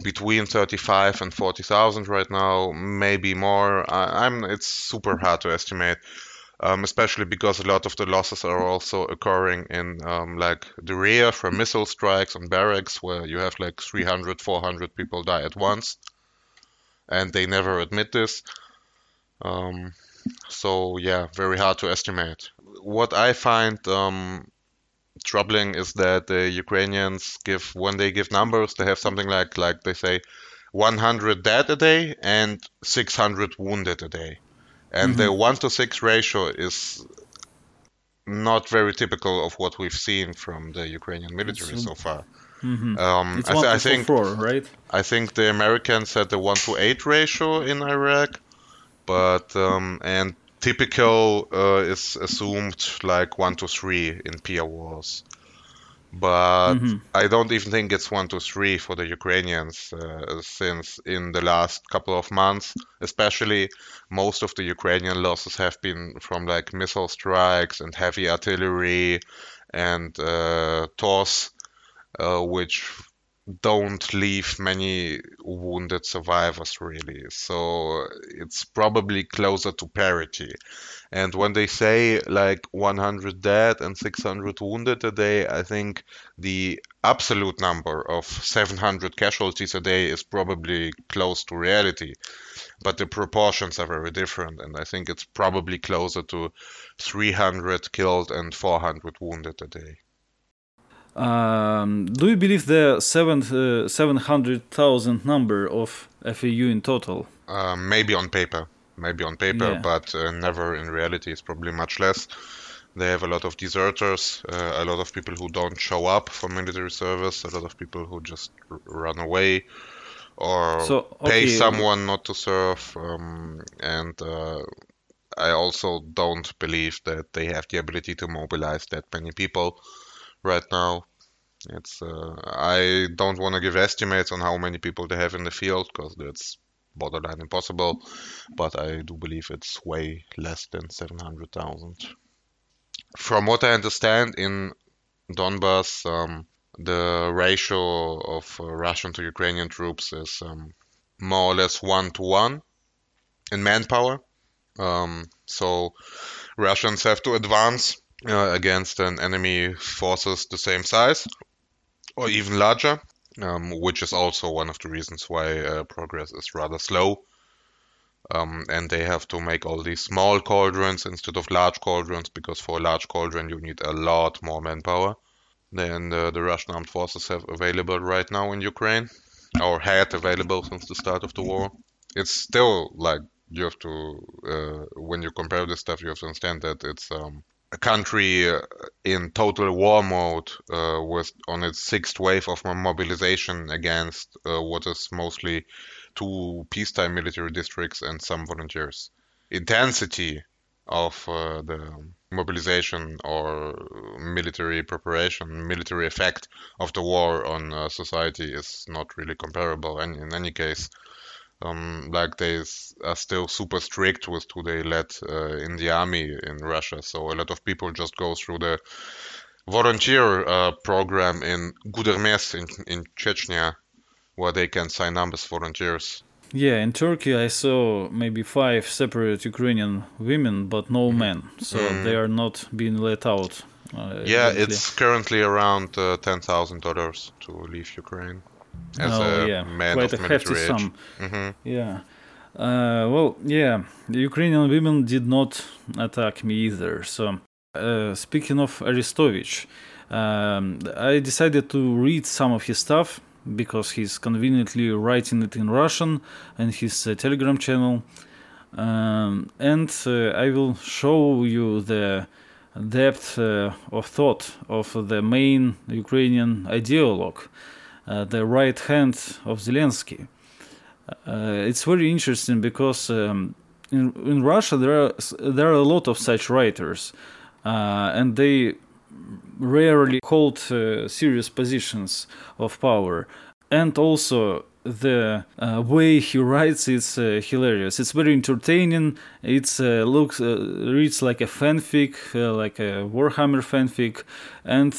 between 35 and 40,000 right now, maybe more. It's super hard to estimate, especially because a lot of the losses are also occurring in the rear from missile strikes on barracks, where you have 300, 400 people die at once, and they never admit this. Very hard to estimate. What I find troubling is that the Ukrainians give numbers, they have something like they say 100 dead a day and 600 wounded a day. And the 1 to 6 ratio is not very typical of what we've seen from the Ukrainian military so far. Mm-hmm. It's I think 4, right? I think the Americans had the 1 to 8 ratio in Iraq. But and typical is assumed 1 to 3 in peer wars, but I don't even think it's 1 to 3 for the Ukrainians, since in the last couple of months, especially, most of the Ukrainian losses have been from missile strikes and heavy artillery and TOS, which don't leave many wounded survivors, really. So it's probably closer to parity. And when they say like 100 dead and 600 wounded a day, I think the absolute number of 700 casualties a day is probably close to reality, but the proportions are very different. And I think it's probably closer to 300 killed and 400 wounded a day. Do you believe the 700,000 number of FAU in total? Maybe on paper, yeah. But never in reality. It's probably much less. They have a lot of deserters, a lot of people who don't show up for military service, a lot of people who just run away or pay someone not to serve. I also don't believe that they have the ability to mobilize that many people. Right now, it's I don't want to give estimates on how many people they have in the field, because that's borderline impossible, but I do believe it's way less than 700,000. From what I understand, in Donbass, the ratio of Russian to Ukrainian troops is more or less 1-to-1 in manpower. So Russians have to advance against an enemy forces the same size or even larger, which is also one of the reasons why progress is rather slow, and they have to make all these small cauldrons instead of large cauldrons, because for a large cauldron you need a lot more manpower than the Russian armed forces have available right now in Ukraine, or had available since the start of the war. It's still like, you have to when you compare this stuff, you have to understand that it's a country in total war mode, was on its 6th wave of mobilization against what is mostly 2 peacetime military districts and some volunteers. Intensity of the mobilization or military preparation, military effect of the war on society is not really comparable. And in any case, like they are still super strict with who they let in the army in Russia. So a lot of people just go through the volunteer program in Gudermes in Chechnya, where they can sign up as volunteers. Yeah, in Turkey I saw maybe 5 separate Ukrainian women, but no men. So they are not being let out. Currently. It's currently around $10,000 to leave Ukraine. Man quite of a hefty age. Sum. Mm-hmm. Yeah. The Ukrainian women did not attack me either. So, speaking of Arestovich, I decided to read some of his stuff, because he's conveniently writing it in Russian and his Telegram channel. I will show you the depth of thought of the main Ukrainian ideologue. The right hand of Zelensky. It's very interesting because in Russia there are a lot of such writers, and they rarely hold serious positions of power. And also the way he writes is hilarious. It's very entertaining. It reads like a fanfic, like a Warhammer fanfic, and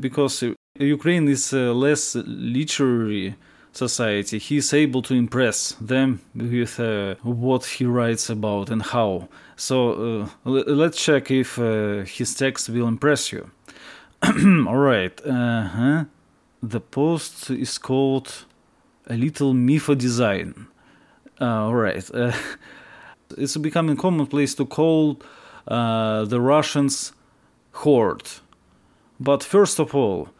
because Ukraine is a less literary society. He's able to impress them with what he writes about and how. So let's check if his text will impress you. All right. The post is called A Little Mifa Design. All right. It's becoming commonplace to call the Russians horde. But first of all,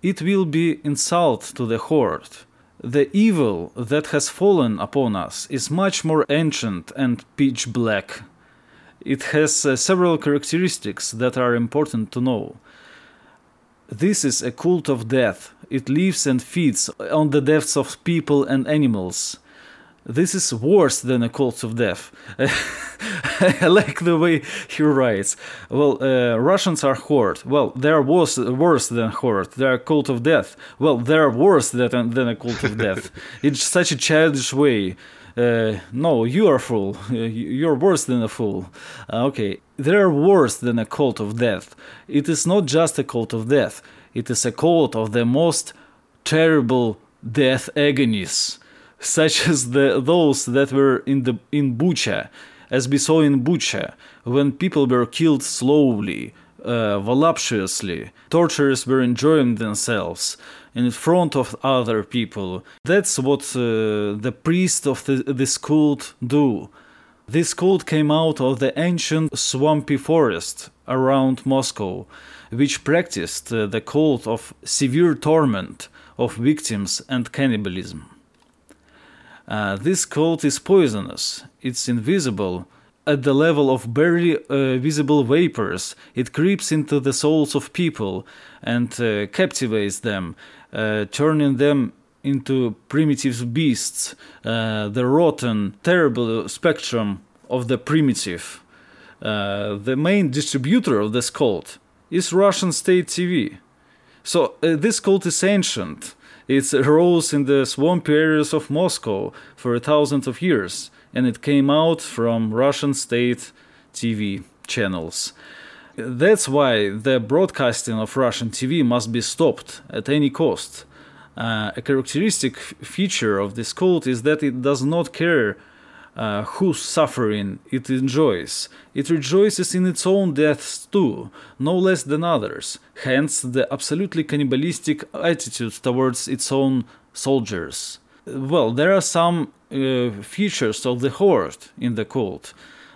it will be insult to the horde. The evil that has fallen upon us is much more ancient and pitch black. It has several characteristics that are important to know. This is a cult of death. It lives and feeds on the deaths of people and animals. This is worse than a cult of death. I like the way he writes. Well, Russians are horde. Well, they are worse than horde. They are a cult of death. Well, they are worse than a cult of death. It's such a childish way. No, you are a fool. You're worse than a fool. Okay, they are worse than a cult of death. It is not just a cult of death. It is a cult of the most terrible death agonies, such as those that were in Bucha, as we saw in Bucha, when people were killed slowly, voluptuously. Torturers were enjoying themselves in front of other people. That's what the priests of this cult do. This cult came out of the ancient swampy forest around Moscow, which practiced the cult of severe torment of victims and cannibalism. This cult is poisonous, it's invisible. At the level of barely visible vapors, it creeps into the souls of people and captivates them, turning them into primitive beasts, the rotten, terrible spectrum of the primitive. The main distributor of this cult is Russian state TV. So this cult is ancient. It arose in the swampy areas of Moscow for thousands of years, and it came out from Russian state TV channels. That's why the broadcasting of Russian TV must be stopped at any cost. A characteristic feature of this cult is that it does not care whose suffering it enjoys. It rejoices in its own deaths too, no less than others, hence the absolutely cannibalistic attitude towards its own soldiers. Well, there are some features of the horde in the cult.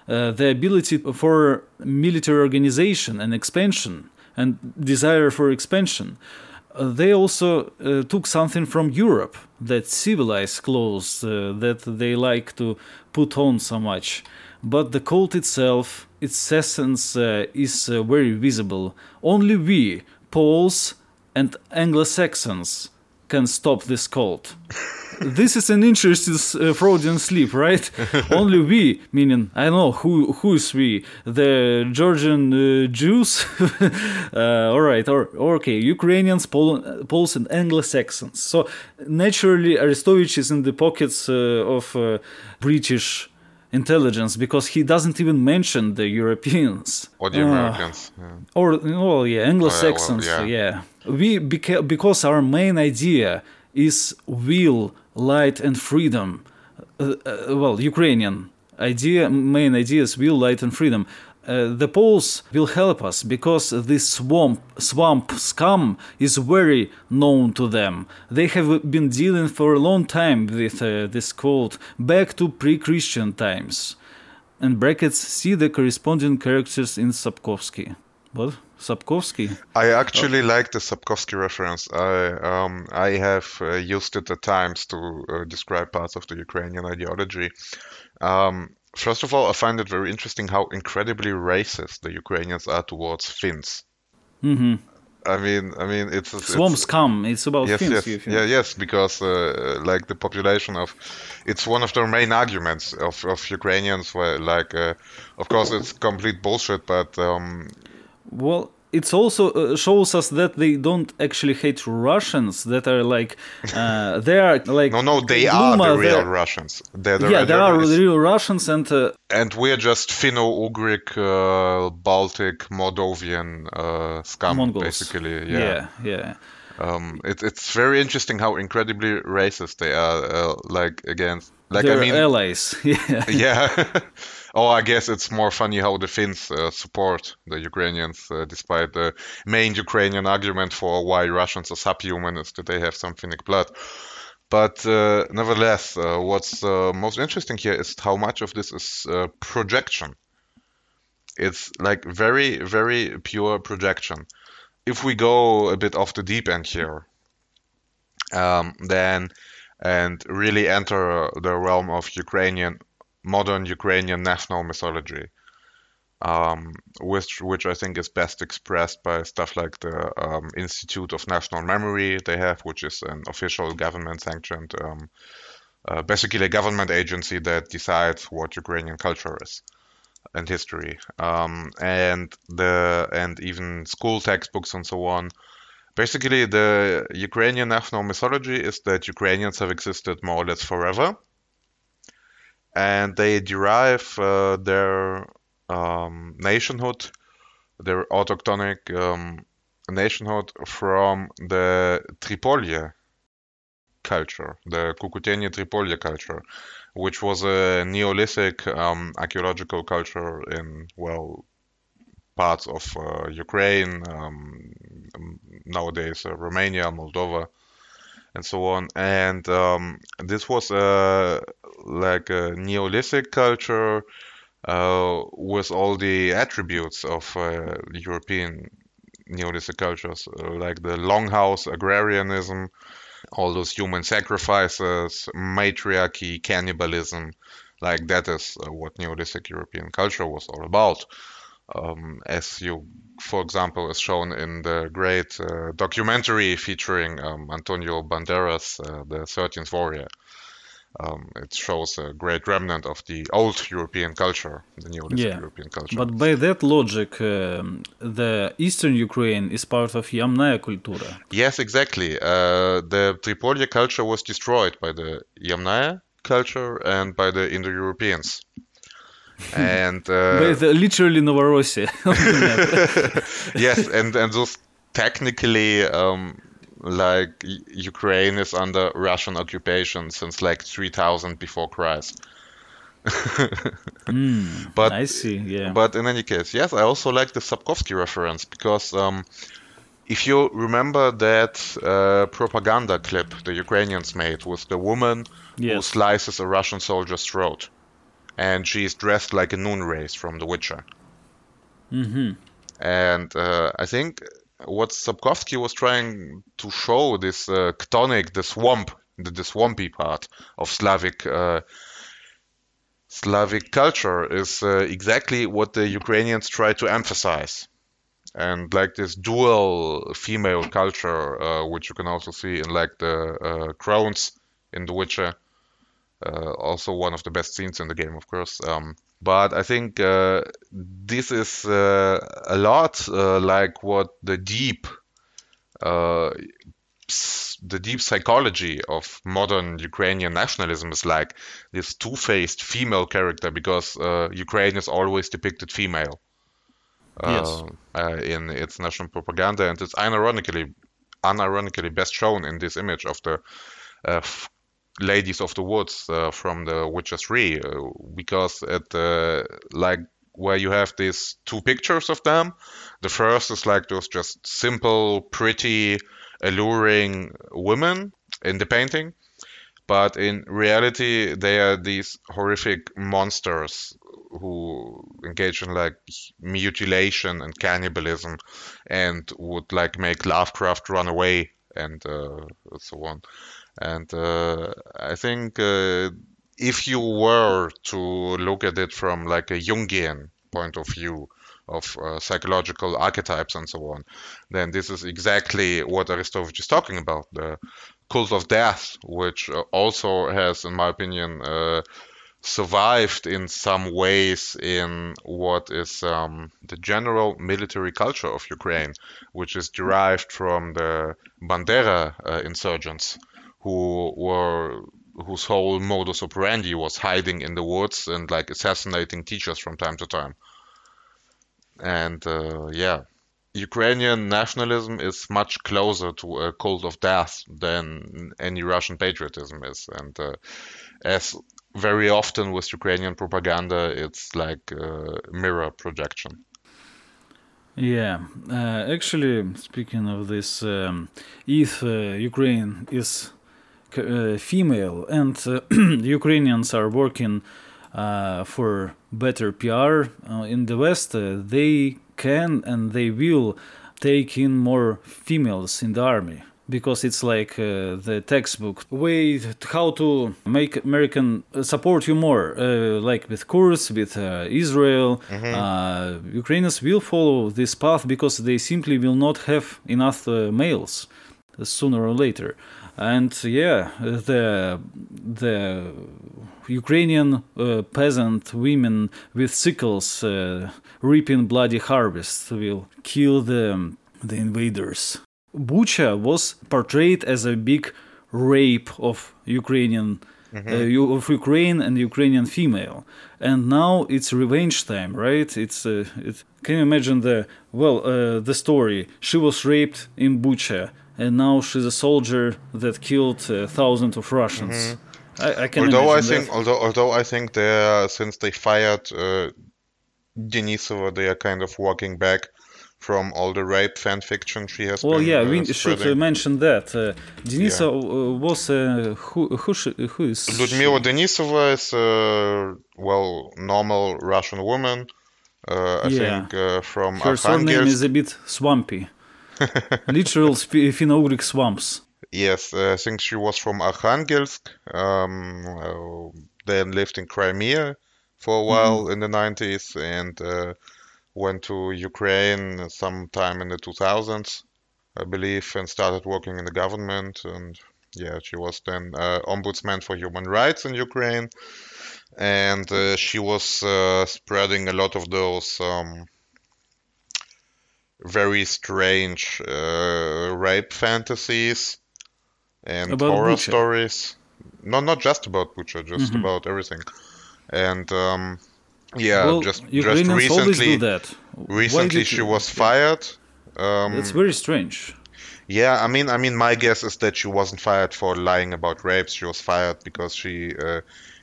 The ability for military organization and expansion, and desire for expansion. They also took something from Europe, that civilized clothes that they like to put on so much. But the cult itself, its essence is very visible. Only we, Poles and Anglo-Saxons, can stop this cult. This is an interesting Freudian slip, right? Only we, meaning, I don't know, who is we? The Georgian Jews? Alright, or okay, Ukrainians, Poles and Anglo-Saxons. So, naturally, Arestovich is in the pockets of British intelligence, because he doesn't even mention the Europeans. Or the Americans. Yeah. Or, well, yeah, Anglo-Saxons, yeah. We, because our main idea is will, light, and freedom. Well, Ukrainian idea, main idea is will, light, and freedom. The Poles will help us because this swamp scum is very known to them. They have been dealing for a long time with this cult, back to pre-Christian times. And brackets, see the corresponding characters in Sapkowski. What? Sapkowski? I actually like the Sapkowski reference. I have used it at times to describe parts of the Ukrainian ideology. First of all, I find it very interesting how incredibly racist the Ukrainians are towards Finns. Mm-hmm. I mean, it's swamp scum. It's about Finns. Yes, because like the population of, it's one of their main arguments of Ukrainians. Where, like, of course, it's complete bullshit, but. Well, it also shows us that they don't actually hate Russians. That are like, they are like. No, they are the real Russians. They are the real Russians, and we are just Finno-Ugric, Baltic, Moldovan scum, Mongols. Basically. Yeah. It's very interesting how incredibly racist they are. Allies. Yeah. Oh, I guess it's more funny how the Finns support the Ukrainians, despite the main Ukrainian argument for why Russians are subhuman is that they have some Finnic blood. But nevertheless, what's most interesting here is how much of this is projection. It's like very, very pure projection. If we go a bit off the deep end here, then and really enter the realm of modern Ukrainian national mythology, which I think is best expressed by stuff like the Institute of National Memory they have, which is an official government-sanctioned, basically a government agency that decides what Ukrainian culture is and history, and even school textbooks and so on. Basically, the Ukrainian national mythology is that Ukrainians have existed more or less forever. And they derive their nationhood, their autochthonic nationhood, from the Tripolie culture, the Cucuteni-Tripoli culture, which was a Neolithic archaeological culture in, well, parts of Ukraine, nowadays Romania, Moldova, and so on. And this was like a Neolithic culture with all the attributes of European Neolithic cultures, like the longhouse, agrarianism, all those human sacrifices, matriarchy, cannibalism. Like that is what Neolithic European culture was all about. As you, for example, is shown in the great documentary featuring Antonio Banderas, The 13th Warrior. It shows a great remnant of the old European culture, the Neolithic European culture. But by that logic, the Eastern Ukraine is part of Yamnaya Kultura. Yes, exactly. The Tripolya culture was destroyed by the Yamnaya culture and by the Indo-Europeans. And literally Novorossiya. Yes, and those technically, like Ukraine is under Russian occupation since like 3000 before Christ. But I see. Yeah. But in any case, yes, I also like the Sapkowski reference because if you remember that propaganda clip the Ukrainians made with the woman who slices a Russian soldier's throat. And she is dressed like a Noonrays from The Witcher. Mm-hmm. And I think what Sapkowski was trying to show this chtonic, the swamp, the swampy part of Slavic culture is exactly what the Ukrainians try to emphasize. And like this dual female culture, which you can also see in like the crones in The Witcher. Also one of the best scenes in the game, of course. But I think this is a lot like what the deep psychology of modern Ukrainian nationalism is like. This two-faced female character, because Ukraine is always depicted female in its national propaganda, and it's unironically best shown in this image of the Ladies of the Woods from The Witcher 3, because at like where you have these two pictures of them, the first is like those just simple, pretty, alluring women in the painting, but in reality they are these horrific monsters who engage in like mutilation and cannibalism, and would like make Lovecraft run away and so on. And I think if you were to look at it from like a Jungian point of view of psychological archetypes and so on, then this is exactly what Aristovich is talking about, the cult of death, which also has, in my opinion, survived in some ways in what is the general military culture of Ukraine, which is derived from the Bandera insurgents, whose whole modus operandi was hiding in the woods and like assassinating teachers from time to time. And Ukrainian nationalism is much closer to a cult of death than any Russian patriotism is. And as very often with Ukrainian propaganda, it's like mirror projection. Yeah, actually, speaking of this, if Ukraine is female and Ukrainians are working for better PR in the West, they can and they will take in more females in the army, because it's like the textbook way how to make American support you more, like with Kurds, with Israel. Mm-hmm. Ukrainians will follow this path because they simply will not have enough males sooner or later. And the Ukrainian peasant women with sickles reaping bloody harvests will kill the invaders. Bucha was portrayed as a big rape of Ukrainian of Ukraine and Ukrainian female, and now it's revenge time, right? It's can you imagine the story? She was raped in Bucha. and now she's a soldier that killed thousands of Russians. Mm-hmm. I think they are, since they fired Denisova, they are kind of walking back from all the rape fan fiction she has. Well, we should mention that Denisova was who is Lyudmila Denisova is normal Russian woman. I think from her Arkhangel. Surname is a bit swampy. Literal Finno-Ugric swamps. Yes, I think she was from Arkhangelsk, then lived in Crimea for a while in the 90s, and went to Ukraine sometime in the 2000s, I believe, and started working in the government. And she was then ombudsman for human rights in Ukraine, and she was spreading a lot of those very strange rape fantasies and about horror Butcher. Stories. No, not just about Butcher, just about everything. And just recently, she was fired. It's very strange. Yeah, I mean, my guess is that she wasn't fired for lying about rapes. She was fired because she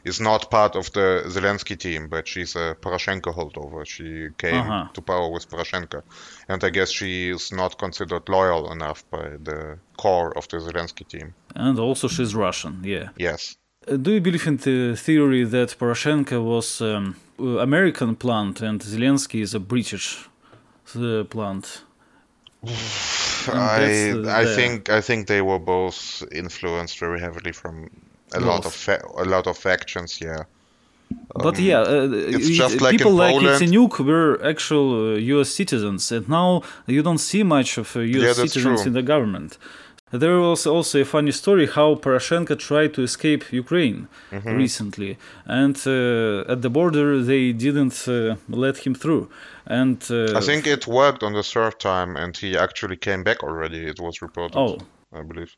is not part of the Zelensky team, but she's a Poroshenko holdover. She came to power with Poroshenko. And I guess she is not considered loyal enough by the core of the Zelensky team. And also she's Russian, Yes. Do you believe in the theory that Poroshenko was American plant and Zelensky is a British plant? I think they were both influenced very heavily from a lot of factions. It's just like people in Poland, like Yatsenyuk were actual U.S. citizens, and now you don't see much of U.S. citizens in the government. There was also a funny story how Poroshenko tried to escape Ukraine recently, and at the border they didn't let him through. And I think it worked on the third time, and he actually came back already. It was reported, I believe.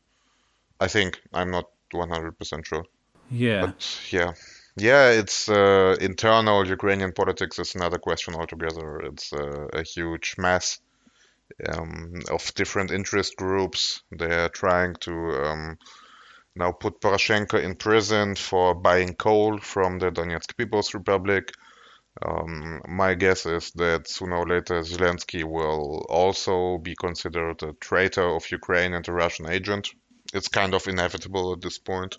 I think I'm not 100% sure. Yeah. But it's internal Ukrainian politics is another question altogether. It's a huge mess. Of different interest groups. They are trying to now put Poroshenko in prison for buying coal from the Donetsk People's Republic. My guess is that sooner or later Zelensky will also be considered a traitor of Ukraine and a Russian agent. It's kind of inevitable at this point.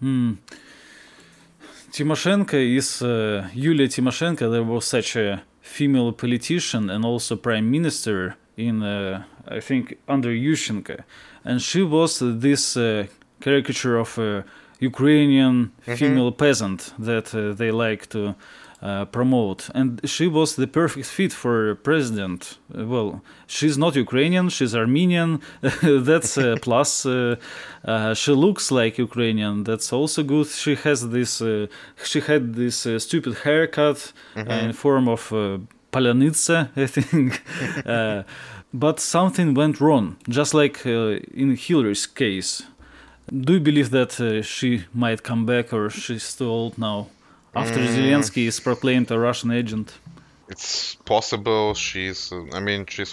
Tymoshenko is Yulia Tymoshenko. There was such a female politician and also prime minister in I think under Yushchenko, and she was this caricature of a Ukrainian female peasant that they like to promote, and she was the perfect fit for president. Well, she's not Ukrainian, she's Armenian. That's a plus. She looks like Ukrainian. That's also good. She has this. She had this stupid haircut in form of palyanytsa, I think. But something went wrong, just like in Hillary's case. Do you believe that she might come back, or she's too old now? After Zelensky is proclaimed a Russian agent, it's possible. She's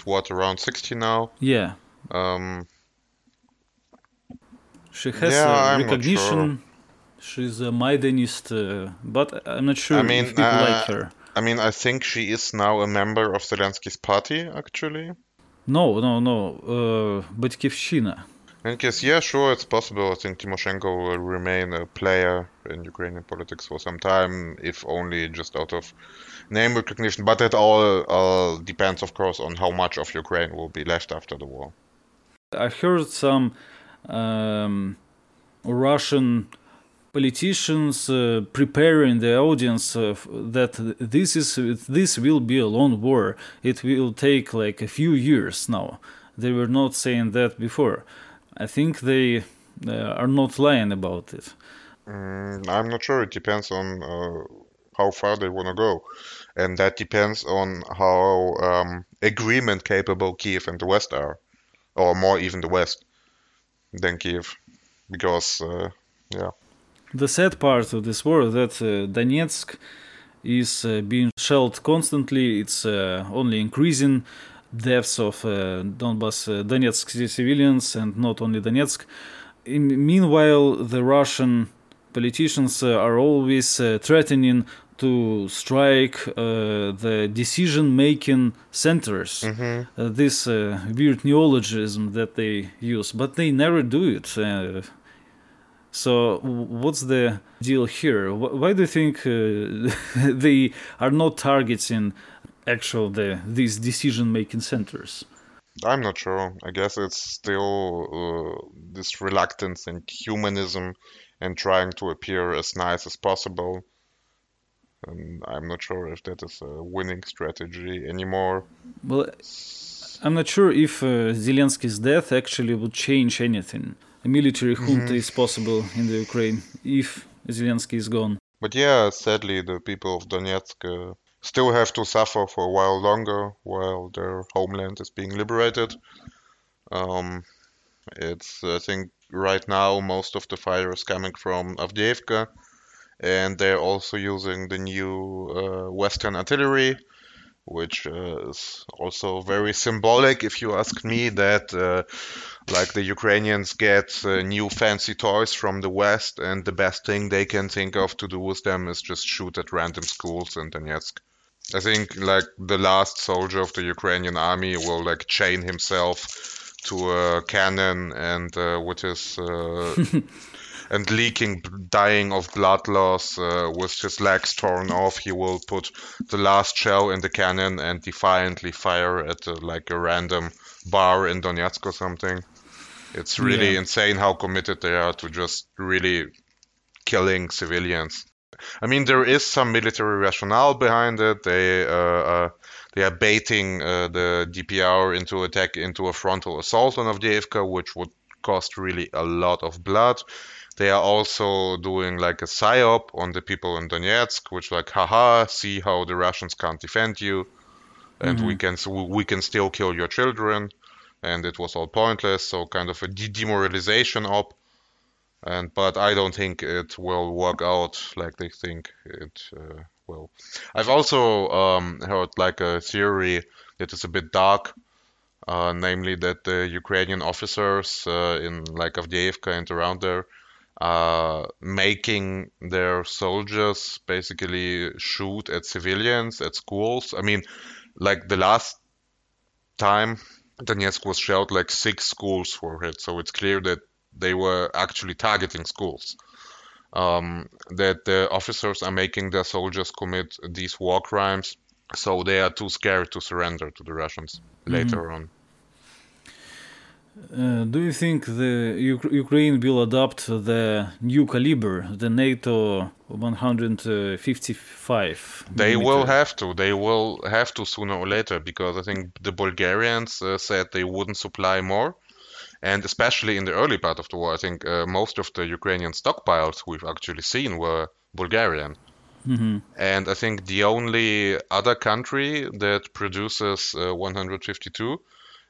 what, around 60 now. Yeah. She has recognition. Sure. She's a Maidanist, but I'm not sure if people like her. I think she is now a member of Zelensky's party, actually. No. Batkivshchina. In case, it's possible. I think Tymoshenko will remain a player in Ukrainian politics for some time, if only just out of name recognition. But that all depends, of course, on how much of Ukraine will be left after the war. I heard some Russian politicians preparing the audience that this will be a long war. It will take like a few years now. They were not saying that before. I think they are not lying about it. I'm not sure. It depends on how far they want to go. And that depends on how agreement capable Kiev and the West are. Or more even the West than Kiev. Because, The sad part of this war is that Donetsk is being shelled constantly. It's only increasing. deaths of Donbass, Donetsk civilians, and not only Donetsk. Meanwhile, the Russian politicians are always threatening to strike the decision-making centers. Mm-hmm. This weird neologism that they use, but they never do it. So what's the deal here? Why do you think they are not targeting actual these decision-making centers? I'm not sure. I guess it's still this reluctance and humanism and trying to appear as nice as possible. And I'm not sure if that is a winning strategy anymore. Well, I'm not sure if Zelensky's death actually would change anything. A military junta is possible in the Ukraine if Zelensky is gone. But yeah, sadly, the people of Donetsk still have to suffer for a while longer while their homeland is being liberated. I think, right now, most of the fire is coming from Avdiivka, and they're also using the new Western artillery, which is also very symbolic, if you ask me, that like the Ukrainians get new fancy toys from the West, and the best thing they can think of to do with them is just shoot at random schools in Donetsk. I think like the last soldier of the Ukrainian army will like chain himself to a cannon and with his and leaking, dying of blood loss, with his legs torn off, he will put the last shell in the cannon and defiantly fire at like a random bar in Donetsk or something. It's really insane how committed they are to just really killing civilians. I mean, there is some military rationale behind it. They are baiting the DPR into a frontal assault on Avdiivka, which would cost really a lot of blood. They are also doing like a psyop on the people in Donetsk, which like, haha, see how the Russians can't defend you, and we can still kill your children, and it was all pointless. So kind of a demoralization op, but I don't think it will work out like they think it will. I've also heard like a theory that is a bit dark. Namely that the Ukrainian officers in like Avdiivka and around there making their soldiers basically shoot at civilians, at schools. I mean, like the last time Donetsk was shelled, like 6 schools were hit. So it's clear that they were actually targeting schools. That the officers are making their soldiers commit these war crimes, so they are too scared to surrender to the Russians later on. Do you think the Ukraine will adopt the new caliber, the NATO 155? They will have to. They will have to sooner or later, because I think the Bulgarians said they wouldn't supply more. And especially in the early part of the war, I think most of the Ukrainian stockpiles we've actually seen were Bulgarian. Mm-hmm. And I think the only other country that produces 152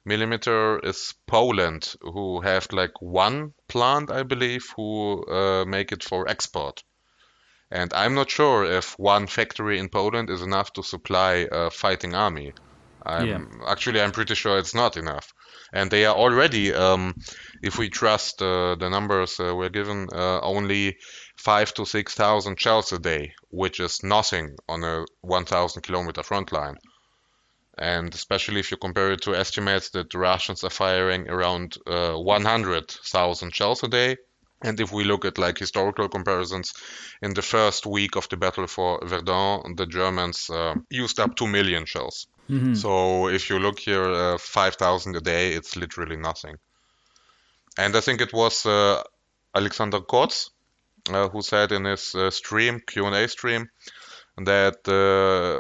millimeter is Poland, who have like one plant, I believe, who make it for export. And I'm not sure if one factory in Poland is enough to supply a fighting army. I'm pretty sure it's not enough. And they are already, if we trust the numbers we're given, only 5,000 to 6,000 shells a day, which is nothing on a 1,000-kilometer front line. And especially if you compare it to estimates that the Russians are firing around 100,000 shells a day. And if we look at like historical comparisons, in the first week of the battle for Verdun, the Germans used up 2 million shells. Mm-hmm. So if you look here, 5,000 a day, it's literally nothing. And I think it was Alexander Kotz who said in his Q&A stream, that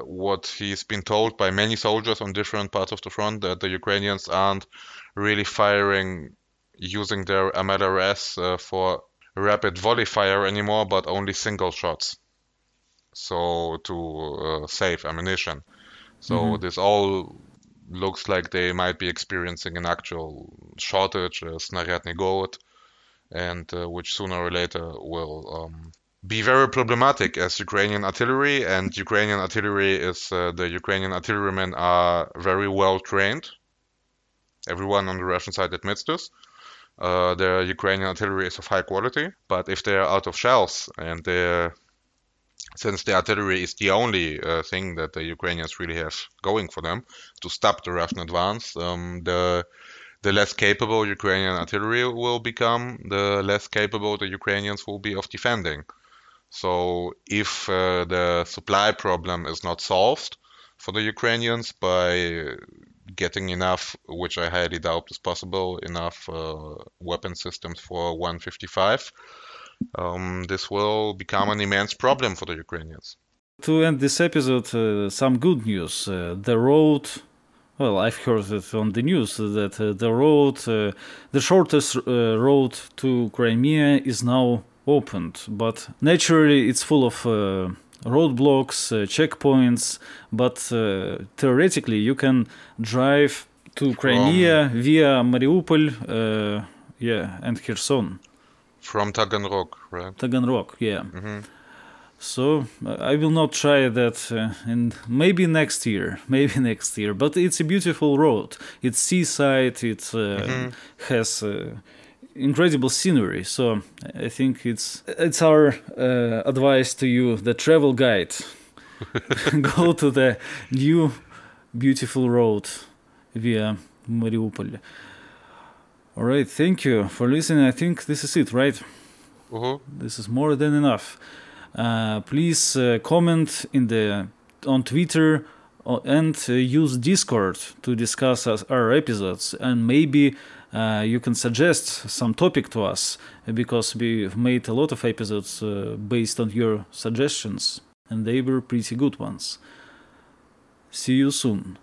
what he's been told by many soldiers on different parts of the front, that the Ukrainians aren't really firing using their MLRS for rapid volley fire anymore, but only single shots, so to save ammunition. So this all looks like they might be experiencing an actual shortage, snaryadny голод, and which sooner or later will be very problematic as Ukrainian artillery, and Ukrainian artillery is the Ukrainian artillerymen are very well trained. Everyone on the Russian side admits this. The Ukrainian artillery is of high quality, but if they are out of shells, and since the artillery is the only thing that the Ukrainians really have going for them to stop the Russian advance, the less capable Ukrainian artillery will become, the less capable the Ukrainians will be of defending. So if the supply problem is not solved for the Ukrainians by getting enough, which I highly doubt is possible, enough weapon systems for 155, this will become an immense problem for the Ukrainians. To end this episode, some good news. The road... Well, I've heard it on the news that the shortest road to Crimea is now opened. But naturally, it's full of roadblocks, checkpoints. But theoretically, you can drive to Crimea via Mariupol, and Kherson. From Taganrog, right? Taganrog, yeah. Mm-hmm. So I will not try that, and maybe next year. But it's a beautiful road. It's seaside. It has incredible scenery. So I think it's our advice to you, the travel guide. Go to the new beautiful road via Mariupol. All right. Thank you for listening. I think this is it, right? Uh-huh. This is more than enough. Please comment on Twitter and use Discord to discuss our episodes, and maybe you can suggest some topic to us, because we've made a lot of episodes based on your suggestions, and they were pretty good ones. See you soon.